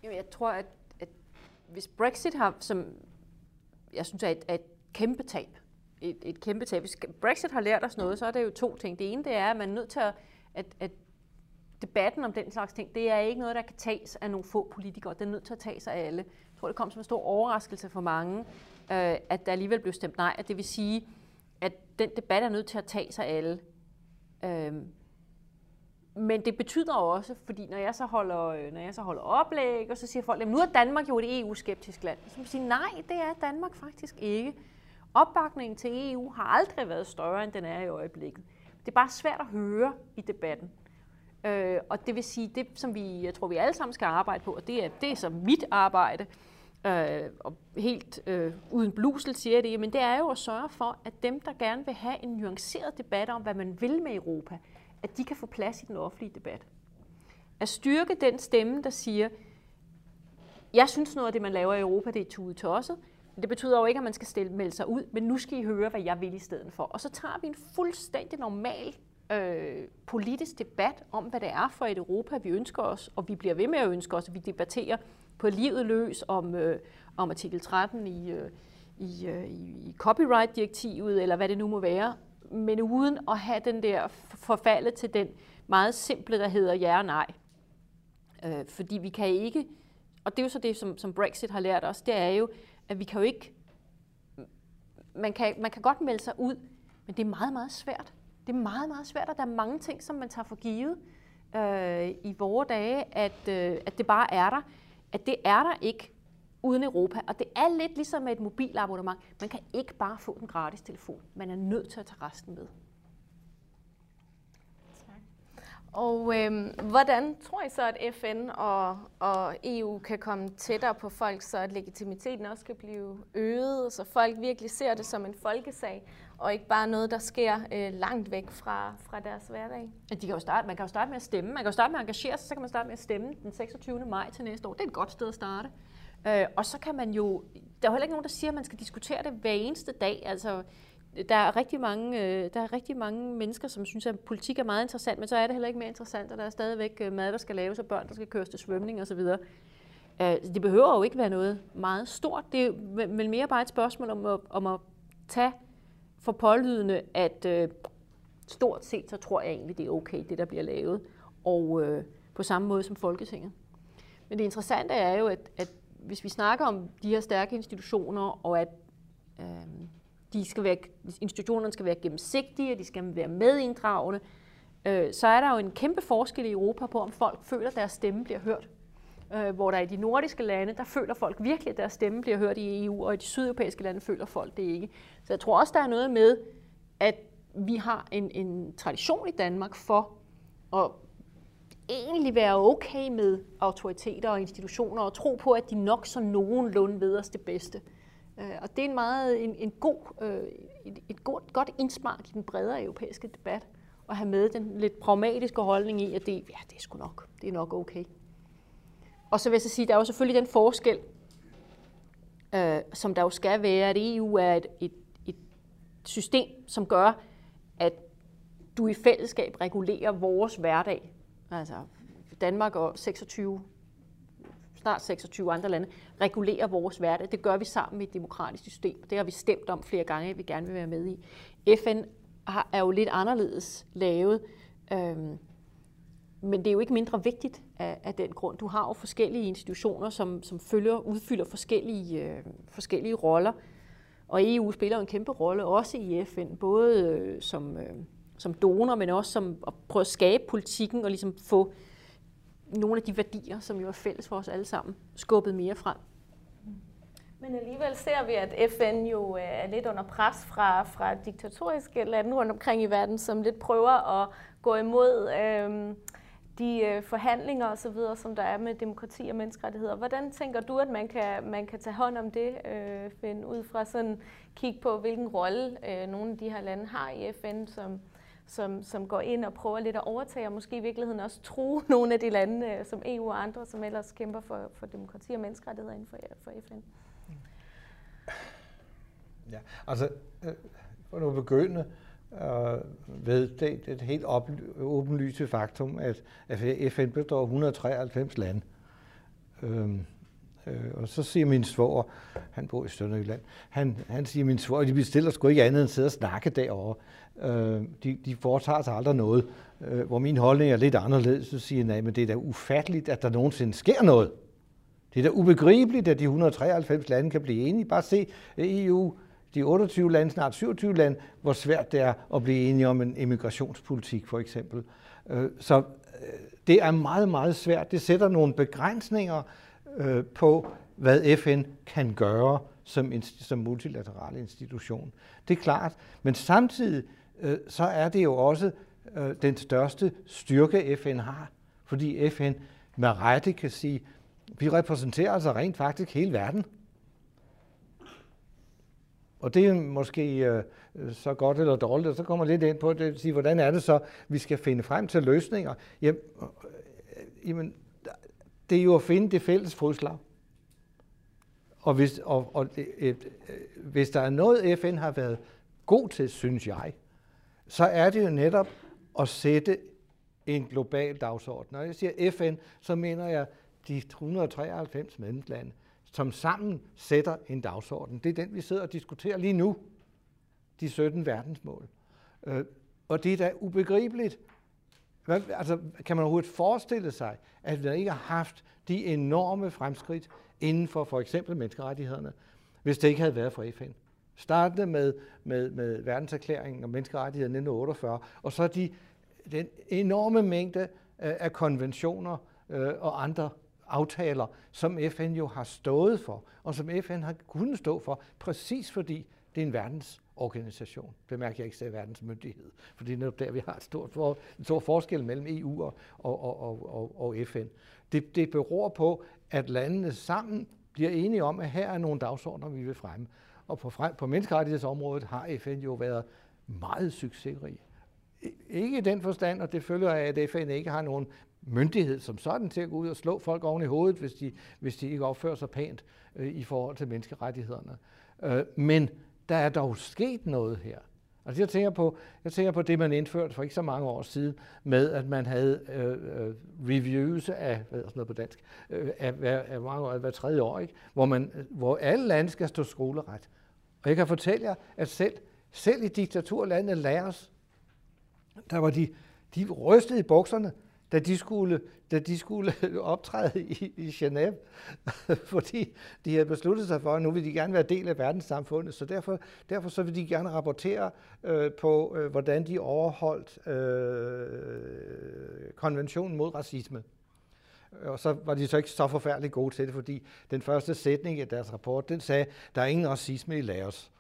Jeg tror, at hvis Brexit har, som jeg synes er et kæmpe tab, et kæmpe tab. Hvis Brexit har lært os noget, så er det jo to ting. Det ene, det er, at man er nødt til at debatten om den slags ting, det er ikke noget, der kan tages af nogle få politikere. Det er nødt til at tages af alle. Jeg tror, det kom som en stor overraskelse for mange, at der alligevel blev stemt nej. At det vil sige, at den debat er nødt til at tages af alle. Men det betyder også, fordi når jeg så holder oplæg, og så siger folk, at nu er Danmark jo et EU-skeptisk land. Så må man sige, nej, det er Danmark faktisk ikke. Opbakningen til EU har aldrig været større, end den er i øjeblikket. Det er bare svært at høre i debatten. Og det vil sige, det som jeg tror, vi alle sammen skal arbejde på, og det er så mit arbejde, og helt uden blusel siger jeg det, men det er jo at sørge for, at dem, der gerne vil have en nuanceret debat om, hvad man vil med Europa, at de kan få plads i den offentlige debat. At styrke den stemme, der siger, jeg synes noget af det, man laver i Europa, det er tudetosset. Det betyder jo ikke, at man skal melde sig ud, men nu skal I høre, hvad jeg vil i stedet for. Og så tager vi en fuldstændig normal politisk debat om, hvad det er for et Europa, vi ønsker os, og vi bliver ved med at ønske os, og vi debatterer på livet løs om artikel 13 i copyright-direktivet, eller hvad det nu må være, men uden at have den der forfaldet til den meget simple, der hedder ja og nej. Fordi vi kan ikke, og det er jo så det, som Brexit har lært os, det er jo, at vi kan jo ikke, man kan godt melde sig ud, men det er meget, meget svært. Det er meget, meget svært, og der er mange ting, som man tager for givet i vore dage, at det bare er der. At det er der ikke uden Europa, og det er lidt ligesom et mobilabonnement. Man kan ikke bare få en gratis telefon. Man er nødt til at tage resten med. Tak. Og hvordan tror I så, at FN og EU kan komme tættere på folk, så at legitimiteten også kan blive øget, så folk virkelig ser det som en folkesag? Og ikke bare noget, der sker langt væk fra deres hverdag. Man kan jo starte med at stemme. Man kan jo starte med at engagere sig, så kan man starte med at stemme den 26. maj til næste år. Det er et godt sted at starte. Og så kan man jo... Der er heller ikke nogen, der siger, at man skal diskutere det hver eneste dag. Altså, der er rigtig mange mennesker, som synes, at politik er meget interessant, men så er det heller ikke mere interessant, og der er stadigvæk mad, der skal laves, og børn, der skal køres til svømning osv. Det behøver jo ikke være noget meget stort, det er vel mere bare et spørgsmål om at tage for pålydende, at stort set så tror jeg egentlig, det er okay, det der bliver lavet, og på samme måde som Folketinget. Men det interessante er jo, at hvis vi snakker om de her stærke institutioner, og at institutionerne skal være gennemsigtige, og de skal være medinddragende, så er der jo en kæmpe forskel i Europa på, om folk føler, at deres stemme bliver hørt. Hvor der i de nordiske lande, der føler folk virkelig, at deres stemme bliver hørt i EU, og i de sydeuropæiske lande føler folk det ikke. Så jeg tror også, der er noget med, at vi har en tradition i Danmark for at egentlig være okay med autoriteter og institutioner, og tro på, at de nok så nogenlunde ved os det bedste. Og det er en meget godt indspark i den bredere europæiske debat, at have med den lidt pragmatiske holdning i, at det er sgu nok, det er nok okay. Og så vil jeg så sige, der er jo selvfølgelig den forskel, som der jo skal være, at EU er et system, som gør, at du i fællesskab regulerer vores hverdag. Altså Danmark og 26 andre lande regulerer vores hverdag. Det gør vi sammen i et demokratisk system. Det har vi stemt om flere gange, at vi gerne vil være med i. FN er jo lidt anderledes lavet. Men det er jo ikke mindre vigtigt af den grund. Du har jo forskellige institutioner, som udfylder forskellige roller. Og EU spiller en kæmpe rolle, også i FN, både som donor, men også som at prøve at skabe politikken og ligesom få nogle af de værdier, som jo er fælles for os alle sammen, skubbet mere frem. Men alligevel ser vi, at FN jo er lidt under pres fra diktatoriske lande rundt omkring i verden, som lidt prøver at gå imod de forhandlinger og så videre, som der er med demokrati og menneskerettigheder. Hvordan tænker du, at man kan tage hånd om det, Finn, ud fra sådan kigge på, hvilken rolle nogle af de her lande har i FN, som går ind og prøver lidt at overtage, og måske i virkeligheden også true nogle af de lande, som EU og andre, som ellers kæmper for demokrati og menneskerettigheder inden for FN? Ja, altså, for nu begyndende ved det helt åbenlyse faktum, at FN består af 193 lande. Og så siger min svoger, han bor i Sønderjylland, han siger min svoger, de bestiller sgu ikke andet end sidde og snakke derovre. De foretager sig aldrig noget. Hvor min holdning er lidt anderledes, så siger nej, men det er da ufatteligt, at der nogensinde sker noget. Det er da ubegribeligt, at de 193 lande kan blive enige. Bare se EU, de 28 lande, snart 27 lande, hvor svært det er at blive enige om en immigrationspolitik, for eksempel. Så det er meget, meget svært. Det sætter nogle begrænsninger på, hvad FN kan gøre som multilateral institution. Det er klart, men samtidig så er det jo også den største styrke, FN har. Fordi FN med rette kan sige, vi repræsenterer altså rent faktisk hele verden. Og det er måske så godt eller dårligt, og så kommer lidt ind på det og siger, hvordan er det så, vi skal finde frem til løsninger? Jamen, det er jo at finde det fælles fodslag. Og hvis der er noget, FN har været god til, synes jeg, så er det jo netop at sætte en global dagsorden. Når jeg siger FN, så mener jeg de 193 medlemslande, som sammen sætter en dagsorden. Det er den, vi sidder og diskuterer lige nu, de 17 verdensmål. Og det er da ubegribeligt. Altså, kan man overhovedet forestille sig, at vi ikke har haft de enorme fremskridt inden for eksempel menneskerettighederne, hvis det ikke havde været for FN? Startende med verdenserklæringen om menneskerettighederne i 1948, og så den enorme mængde af konventioner og andre aftaler, som FN jo har stået for, og som FN har kunnet stå for, præcis fordi det er en verdensorganisation. Bemærker jeg ikke selv verdensmyndighed, for det er netop der, vi har en stor forskel mellem EU og FN. Det beror på, at landene sammen bliver enige om, at her er nogle dagsordener, vi vil fremme. Og på menneskerettighedsområdet har FN jo været meget succesrig. Ikke i den forstand, og det følger af, at FN ikke har nogen myndighed som sådan til at gå ud og slå folk oven i hovedet, hvis de ikke opfører sig pænt i forhold til menneskerettighederne. Men der er dog sket noget her. Altså jeg tænker på det, man indførte for ikke så mange år siden, med at man havde reviews af, hvad hedder sådan noget på dansk, af hver tredje år, ikke? Hvor alle lande skal stå skoleret. Og jeg kan fortælle jer, at selv i diktaturlandene Laos, der var de rystede i bukserne, da de skulle optræde i Genève, fordi de havde besluttet sig for, at nu vil de gerne være del af verdenssamfundet, så derfor så vil de gerne rapportere på, hvordan de overholdt konventionen mod racisme. Og så var de så ikke så forfærdeligt gode til det, fordi den første sætning i deres rapport, den sagde, der er ingen racisme i Laos.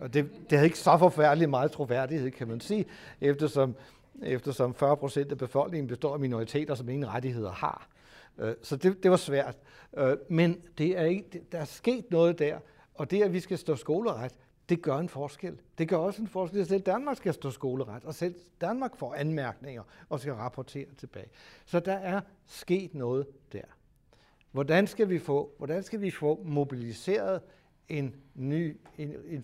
Og det havde ikke så forfærdeligt meget troværdighed, kan man sige, eftersom 40% af befolkningen består af minoriteter, som ingen rettigheder har. Så det var svært. Men det er ikke, der er sket noget der, og det, at vi skal stå skoleret, det gør en forskel. Det gør også en forskel, at selv Danmark skal stå skoleret, og selv Danmark får anmærkninger og skal rapportere tilbage. Så der er sket noget der. Hvordan skal vi få mobiliseret en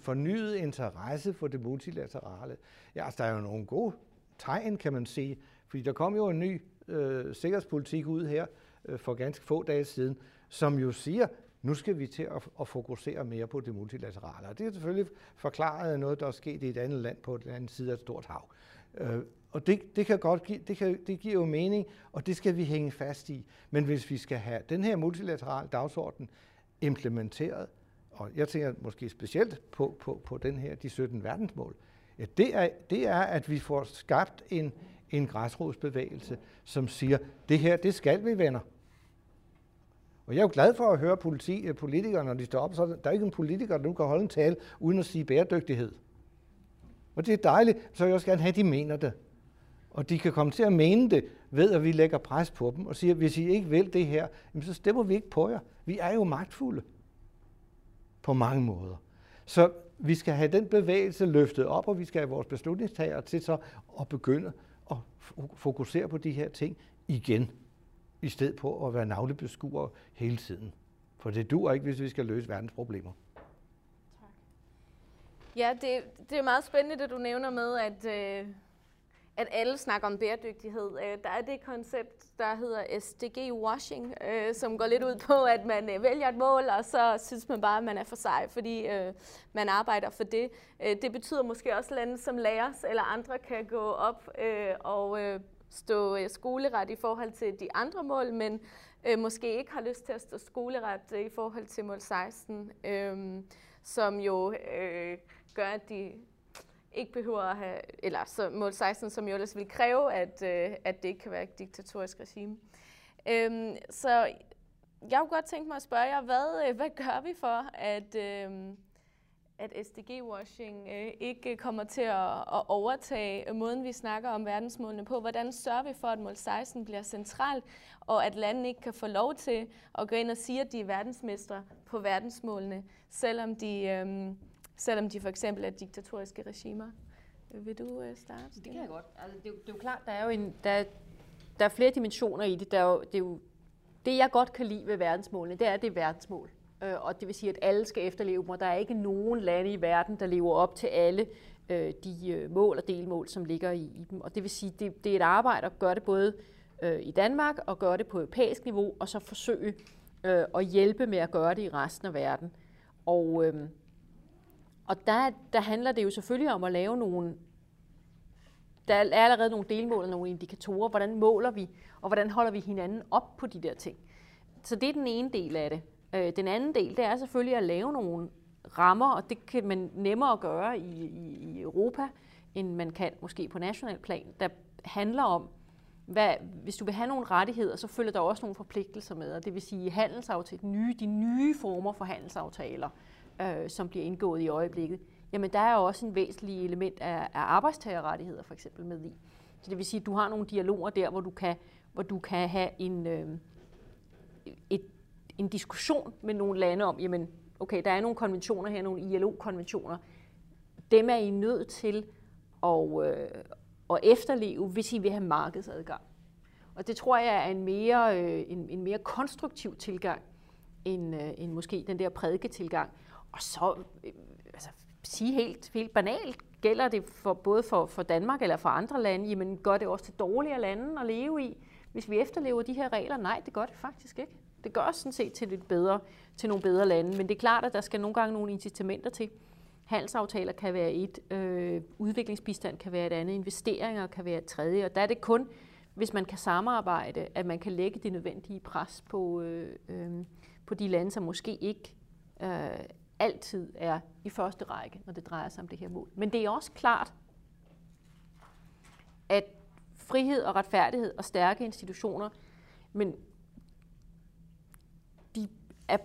fornyet interesse for det multilaterale? Ja, altså, der er jo nogle gode tegn, kan man sige, fordi der kom jo en ny sikkerhedspolitik ud her for ganske få dage siden, som jo siger, nu skal vi til at fokusere mere på det multilaterale. Og det er selvfølgelig forklaret noget, der er sket i et andet land på den anden side af et stort hav. Og det giver jo mening, og det skal vi hænge fast i. Men hvis vi skal have den her multilaterale dagsorden implementeret, og jeg tænker måske specielt på den her, de 17 verdensmål, ja, det er, at vi får skabt en græsrodsbevægelse, som siger, det her, det skal vi, venner. Og jeg er jo glad for at høre politikere, når de står op, så der er ikke en politiker, der nu kan holde en tale, uden at sige bæredygtighed. Og det er dejligt, så vil jeg også gerne have, at de mener det. Og de kan komme til at mene det, ved at vi lægger pres på dem, og siger, hvis I ikke vil det her, så stemmer vi ikke på jer. Vi er jo magtfulde. På mange måder. Så vi skal have den bevægelse løftet op, og vi skal have vores beslutningstagere til så at begynde at fokusere på de her ting igen, i stedet på at være navlebeskuere hele tiden. For det duer ikke, hvis vi skal løse verdens problemer. Tak. Ja, det er meget spændende, det du nævner med, at alle snakker om bæredygtighed. Der er det koncept, der hedder SDG-washing, som går lidt ud på, at man vælger et mål, og så synes man bare, at man er for sej, fordi man arbejder for det. Det betyder måske også, at lande som Laos eller andre kan gå op og stå skoleret i forhold til de andre mål, men måske ikke har lyst til at stå skoleret i forhold til mål 16, som jo gør, at de ikke behøver at have, eller så mål 16, som jo ellers vil kræve, at det ikke kan være et diktatorisk regime. Så jeg kunne godt tænke mig at spørge jer, hvad gør vi for, at SDG-washing ikke kommer til at overtage måden, vi snakker om verdensmålene på? Hvordan sørger vi for, at mål 16 bliver centralt, og at landene ikke kan få lov til at gå ind og sige, at de er verdensmestre på verdensmålene, selvom de for eksempel er diktatoriske regimer? Vil du starte? Det kan jeg godt. Altså, det er jo klart, der er flere dimensioner i det. Det jeg godt kan lide ved verdensmålene, det er, at det er verdensmål. Og det vil sige, at alle skal efterleve dem, og der er ikke nogen lande i verden, der lever op til alle de mål og delmål, som ligger i dem. Og det vil sige, at det er et arbejde at gøre det både i Danmark og gøre det på europæisk niveau, og så forsøge at hjælpe med at gøre det i resten af verden. Og der handler det jo selvfølgelig om at lave nogle, der er allerede nogle delmål og nogle indikatorer, hvordan måler vi, og hvordan holder vi hinanden op på de der ting. Så det er den ene del af det. Den anden del, det er selvfølgelig at lave nogle rammer, og det kan man nemmere gøre i Europa, end man kan måske på national plan, der handler om, hvis du vil have nogle rettigheder, så følger der også nogle forpligtelser med, og det vil sige handelsaftaler, de nye former for handelsaftaler, som bliver indgået i øjeblikket, jamen der er også en væsentlig element af arbejdstagerrettigheder for eksempel med i. Så det vil sige, at du har nogle dialoger der, hvor du kan have en diskussion med nogle lande om, jamen okay, der er nogle konventioner her, nogle ILO-konventioner, dem er I nødt til at efterleve, hvis I vil have markedsadgang. Og det tror jeg er en mere konstruktiv tilgang, end måske den der prædiketilgang. Og så sige helt banalt, gælder det for, både for Danmark eller for andre lande, jamen gør det også til dårligere lande at leve i, hvis vi efterlever de her regler? Nej, det gør det faktisk ikke. Det gør os sådan set til nogle bedre lande, men det er klart, at der skal nogle gange nogle incitamenter til. Handelsaftaler kan være et, udviklingsbistand kan være et andet, investeringer kan være et tredje, og der er det kun, hvis man kan samarbejde, at man kan lægge det nødvendige pres på, på de lande, som måske ikke altid er i første række, når det drejer sig om det her mål. Men det er også klart, at frihed og retfærdighed og stærke institutioner, men de er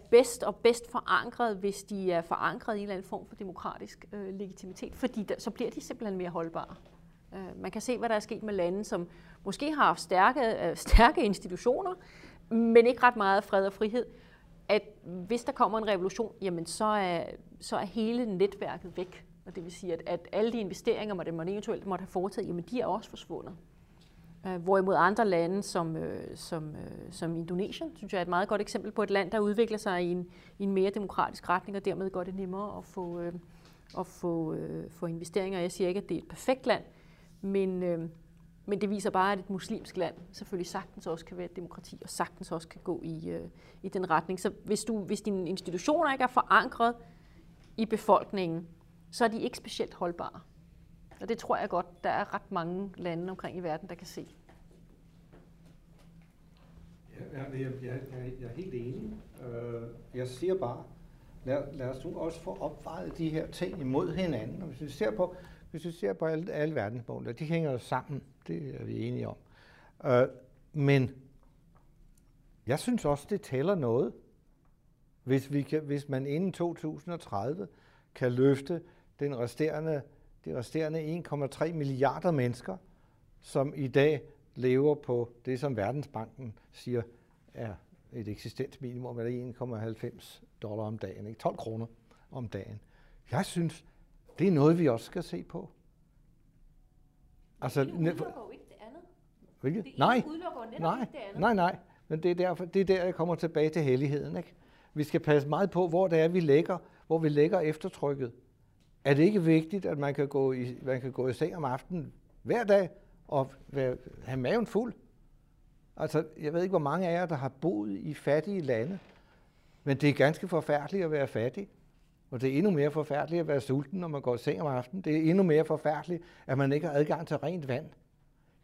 bedst forankret, hvis de er forankret i en eller anden form for demokratisk legitimitet, fordi der, så bliver de simpelthen mere holdbare. Man kan se, hvad der er sket med lande, som måske har haft stærke institutioner, men ikke ret meget fred og frihed, at hvis der kommer en revolution, jamen så er hele netværket væk. Og det vil sige, at alle de investeringer, man eventuelt måtte have foretaget, jamen de er også forsvundet. Hvorimod andre lande, som Indonesien, synes jeg er et meget godt eksempel på et land, der udvikler sig i en mere demokratisk retning, og dermed gør det nemmere at få investeringer. Jeg siger ikke, at det er et perfekt land, men det viser bare, at et muslimsk land selvfølgelig sagtens også kan være et demokrati, og sagtens også kan gå i den retning. Så hvis dine institutioner ikke er forankret i befolkningen, så er de ikke specielt holdbare. Og det tror jeg godt, der er ret mange lande omkring i verden, der kan se. Jeg er helt enig. Jeg siger bare, lad os nu også få opvejet de her ting imod hinanden. Og hvis vi ser på alle verdensmålene, de hænger jo sammen, det er vi enige om. Men jeg synes også, det tæller noget, hvis man inden 2030 kan løfte de resterende 1,3 milliarder mennesker, som i dag lever på det, som Verdensbanken siger er et eksistensminimum, eller $1,90 om dagen, ikke? 12 kroner om dagen. Jeg synes, det er noget, vi også skal se på. Altså, det udelukker jo ikke det andet. Hvilket? Det udelukker jo netop ikke det andet. Nej. Men det er der, jeg kommer tilbage til helligheden, ikke? Vi skal passe meget på, hvor det er, vi lægger eftertrykket. Er det ikke vigtigt, at man kan gå i seng om aftenen hver dag og have maven fuld? Altså, jeg ved ikke, hvor mange af jer, der har boet i fattige lande, men det er ganske forfærdeligt at være fattig. Og det er endnu mere forfærdeligt at være sulten, når man går i seng om aftenen. Det er endnu mere forfærdeligt, at man ikke har adgang til rent vand.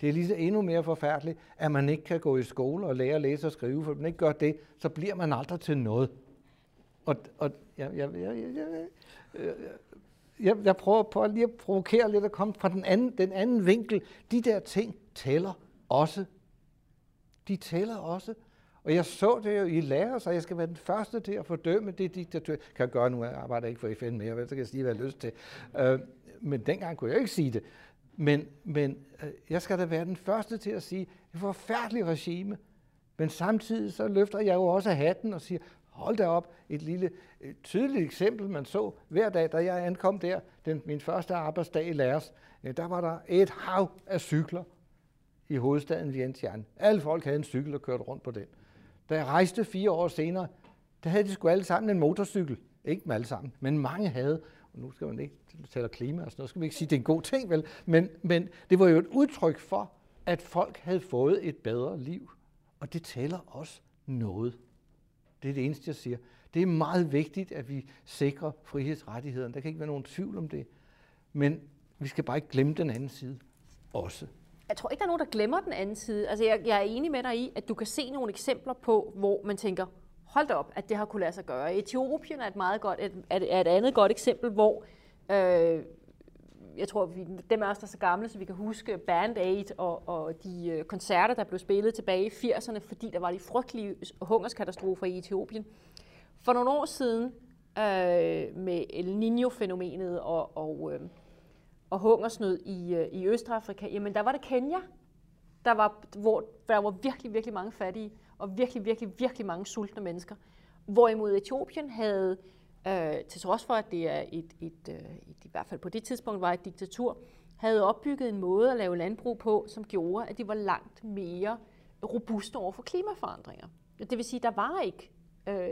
Det er lige så endnu mere forfærdeligt, at man ikke kan gå i skole og lære at læse og skrive, for hvis man ikke gør det, så bliver man aldrig til noget. Jeg prøver på lige at provokere lidt og komme fra den anden vinkel. De der ting tæller også. De tæller også. Og jeg så det jo i Laos, og jeg skal være den første til at fordømme det diktatur. Kan jeg gøre nu, jeg arbejder ikke for FN mere, så kan jeg sige, hvad jeg har lyst til. Men dengang kunne jeg ikke sige det. Men jeg skal da være den første til at sige, det er et forfærdeligt regime. Men samtidig så løfter jeg jo også hatten og siger, hold da op, et lille tydeligt eksempel, man så hver dag, da jeg ankom der, min første arbejdsdag i Laos, der var der et hav af cykler i hovedstaden Vientiane. Alle folk havde en cykel og kørte rundt på den. Da jeg rejste 4 år senere, der havde de sgu alle sammen en motorcykel. Ikke med alle sammen, men mange havde. Og nu skal man ikke tale klima og sådan noget, skal vi ikke sige, det er en god ting, vel? Men det var jo et udtryk for, at folk havde fået et bedre liv. Og det tæller også noget. Det er det eneste, jeg siger. Det er meget vigtigt, at vi sikrer frihedsrettighederne. Der kan ikke være nogen tvivl om det. Men vi skal bare ikke glemme den anden side også. Jeg tror ikke, der er nogen, der glemmer den anden side. Altså, jeg er enig med dig i, at du kan se nogle eksempler på, hvor man tænker, hold da op, at det har kunne lade sig gøre. Etiopien er et andet godt eksempel, hvor jeg tror, dem af os, der er så gamle, så vi kan huske Band Aid og de koncerter, der blev spillet tilbage i 80'erne, fordi der var de frygtelige hungerskatastrofer i Etiopien. For nogle år siden med El Niño-fænomenet og hungersnød i Østafrika, jamen der var det Kenya, hvor der var virkelig, virkelig mange fattige og virkelig, virkelig, virkelig mange sultne mennesker. Hvorimod Etiopien havde, til trods for, at det er i hvert fald på det tidspunkt var et diktatur, havde opbygget en måde at lave landbrug på, som gjorde, at de var langt mere robuste over for klimaforandringer. Det vil sige, at der var ikke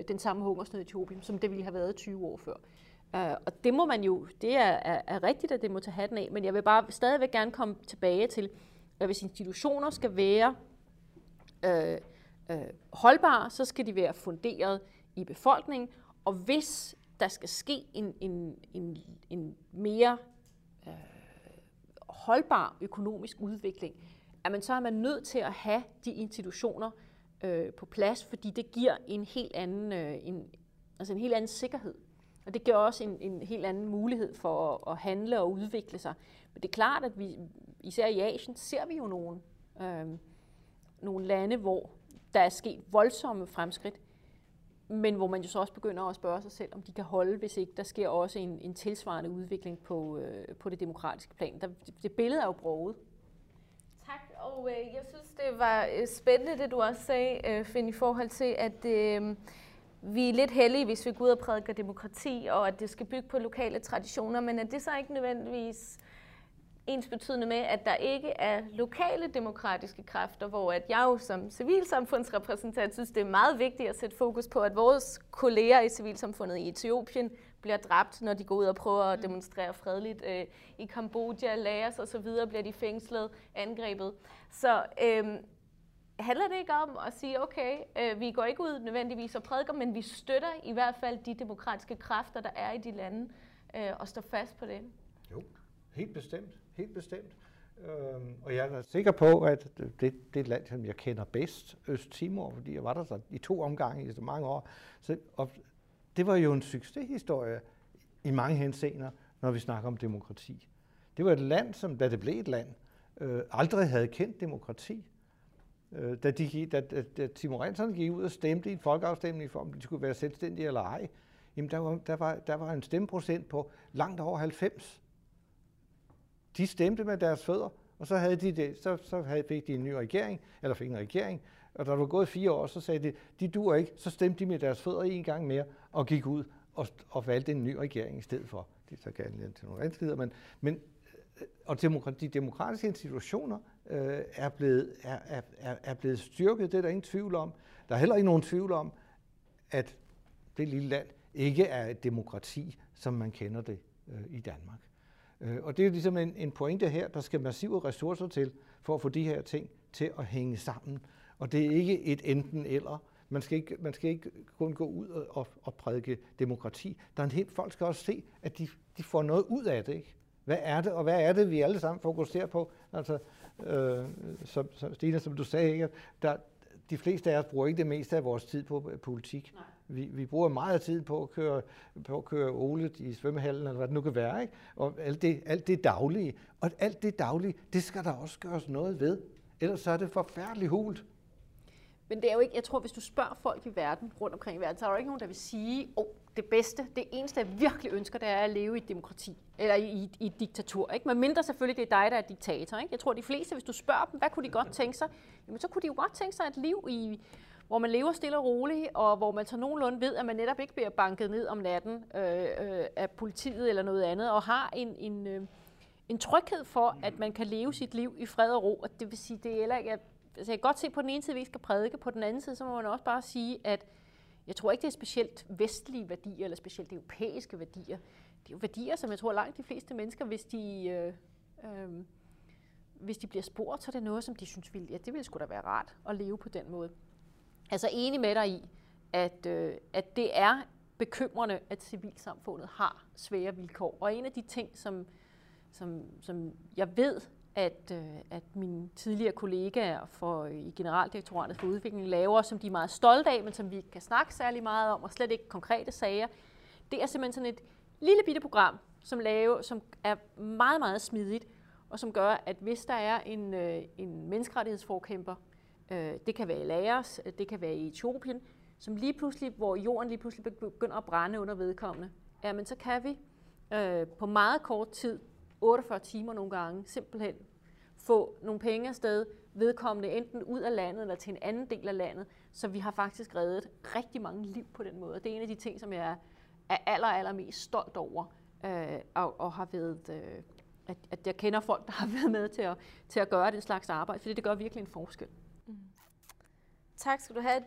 den samme hungersnød i Etiopien, som det ville have været 20 år før. Og det må man jo, det er rigtigt, at det må tage hatten af, men jeg vil bare stadigvæk gerne komme tilbage til, at hvis institutioner skal være holdbare, så skal de være funderet i befolkningen, og hvis der skal ske en mere holdbar økonomisk udvikling, at man så er man nødt til at have de institutioner på plads, fordi det giver en helt anden, en helt anden sikkerhed. Og det giver også en helt anden mulighed for at handle og udvikle sig. Men det er klart, at vi, især i Asien, ser vi jo nogle lande, hvor der er sket voldsomme fremskridt, men hvor man jo så også begynder at spørge sig selv, om de kan holde, hvis ikke der sker også en tilsvarende udvikling på det demokratiske plan. Det billede er jo broget. Tak, og jeg synes, det var spændende, det du også sagde, Finn, i forhold til, at vi er lidt heldige, hvis vi går ud og prædiker demokrati, og at det skal bygge på lokale traditioner, men at det så ikke nødvendigvis ensbetydende med, at der ikke er lokale demokratiske kræfter, hvor at jeg jo som civilsamfundsrepræsentant synes, det er meget vigtigt at sætte fokus på, at vores kolleger i civilsamfundet i Etiopien bliver dræbt, når de går ud og prøver at demonstrere fredeligt. I Kambodja, Laos og så videre bliver de fængslet, angrebet. Så handler det ikke om at sige, okay, vi går ikke ud nødvendigvis og prædiker, men vi støtter i hvert fald de demokratiske kræfter, der er i de lande, og står fast på det? Jo. Helt bestemt, helt bestemt. Og jeg er sikker på, at det er et land, som jeg kender bedst, Østtimor, fordi jeg var der så i 2 omgange i så mange år. Og det var jo en succeshistorie i mange henseender, når vi snakker om demokrati. Det var et land, som da det blev et land, aldrig havde kendt demokrati. Da timorenserne gik ud og stemte i en folkeafstemning for, om de skulle være selvstændige eller ej, jamen der var en stemmeprocent på langt over 90. De stemte med deres fødder, og så havde de det, så fik de en ny regering, eller fik en regering, og der var gået 4 år, så sagde de, de duer ikke, så stemte de med deres fødder 1 gang mere, og gik ud og valgte en ny regering i stedet for. Det er så gerne til nogle vanskeligheder, og de demokratiske institutioner er blevet styrket, det er der ingen tvivl om. Der er heller ikke nogen tvivl om, at det lille land ikke er et demokrati, som man kender det i Danmark. Og det er jo ligesom en pointe her, der skal massive ressourcer til, for at få de her ting til at hænge sammen. Og det er ikke et enten eller. Man skal ikke kun gå ud og prædike demokrati. Folk skal også se, at de får noget ud af det, ikke? Hvad er det, og hvad er det, vi alle sammen fokuserer på? Altså, som Stina, som du sagde, ikke? De fleste af os bruger ikke det meste af vores tid på politik. Vi bruger meget af tiden på at køre olet i svømmehallen, eller hvad det nu kan være, ikke? Og alt det daglige. Og alt det daglige, det skal der også gøres noget ved. Ellers så er det forfærdeligt hult. Men det er jo ikke, jeg tror, hvis du spørger folk i verden, rundt omkring i verden, så er der jo ikke nogen, der vil sige, det bedste, det eneste, jeg virkelig ønsker, det er at leve i et demokrati, eller i et diktatur, ikke? Men mindre selvfølgelig, det er dig, der er diktator, ikke? Jeg tror, de fleste, hvis du spørger dem, hvad kunne de godt tænke sig? Jamen, så kunne de jo godt tænke sig et liv hvor man lever stille og roligt, og hvor man så nogenlunde ved, at man netop ikke bliver banket ned om natten af politiet eller noget andet, og har en tryghed for, at man kan leve sit liv i fred og ro, og det vil sige, det er heller ikke. Altså jeg kan godt se, på den ene side, at vi skal prædike, på den anden side, så må man også bare sige, at jeg tror ikke, det er specielt vestlige værdier, eller specielt europæiske værdier. Det er jo værdier, som jeg tror langt de fleste mennesker, hvis de bliver spurgt, så er det noget, som de synes, det ville sgu da være rart at leve på den måde. Altså enig med dig i, at det er bekymrende, at civilsamfundet har svære vilkår. Og en af de ting, som jeg ved, at mine tidligere kollegaer i Generaldirektoratet for udvikling laver, som de er meget stolte af, men som vi ikke kan snakke særlig meget om, og slet ikke konkrete sager, det er simpelthen sådan et lille bitte program, som er meget, meget smidigt, og som gør, at hvis der er en menneskerettighedsforkæmper, det kan være i Laos, det kan være i Etiopien, som lige pludselig, hvor jorden lige pludselig begynder at brænde under vedkommende, men så kan vi på meget kort tid, 48 timer nogle gange, simpelthen få nogle penge afsted, vedkommende enten ud af landet eller til en anden del af landet, så vi har faktisk reddet rigtig mange liv på den måde. Det er en af de ting, som jeg er allermest stolt over, og har været, at jeg kender folk, der har været med til at gøre den slags arbejde, fordi det gør virkelig en forskel. Tak skal du have.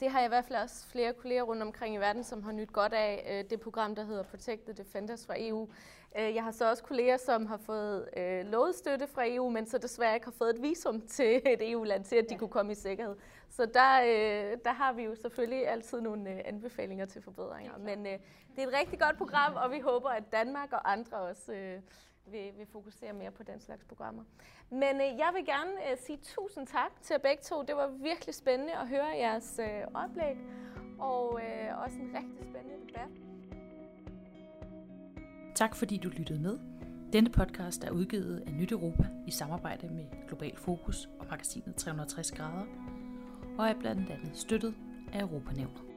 Det har jeg i hvert fald også flere kolleger rundt omkring i verden, som har nyt godt af det program, der hedder Protect the Defenders fra EU. Jeg har så også kolleger, som har fået lovet støtte fra EU, men så desværre ikke har fået et visum til et EU-land til, at de kunne komme i sikkerhed. Så der har vi jo selvfølgelig altid nogle anbefalinger til forbedringer. Men det er et rigtig godt program, og vi håber, at Danmark og andre også vil fokusere mere på den slags programmer. Men jeg vil gerne sige tusind tak til begge to. Det var virkelig spændende at høre jeres oplæg, og også en rigtig spændende debat. Tak fordi du lyttede med. Denne podcast er udgivet af Nyt Europa i samarbejde med Global Fokus og magasinet 360 grader, og er blandt andet støttet af Europa-nævnet.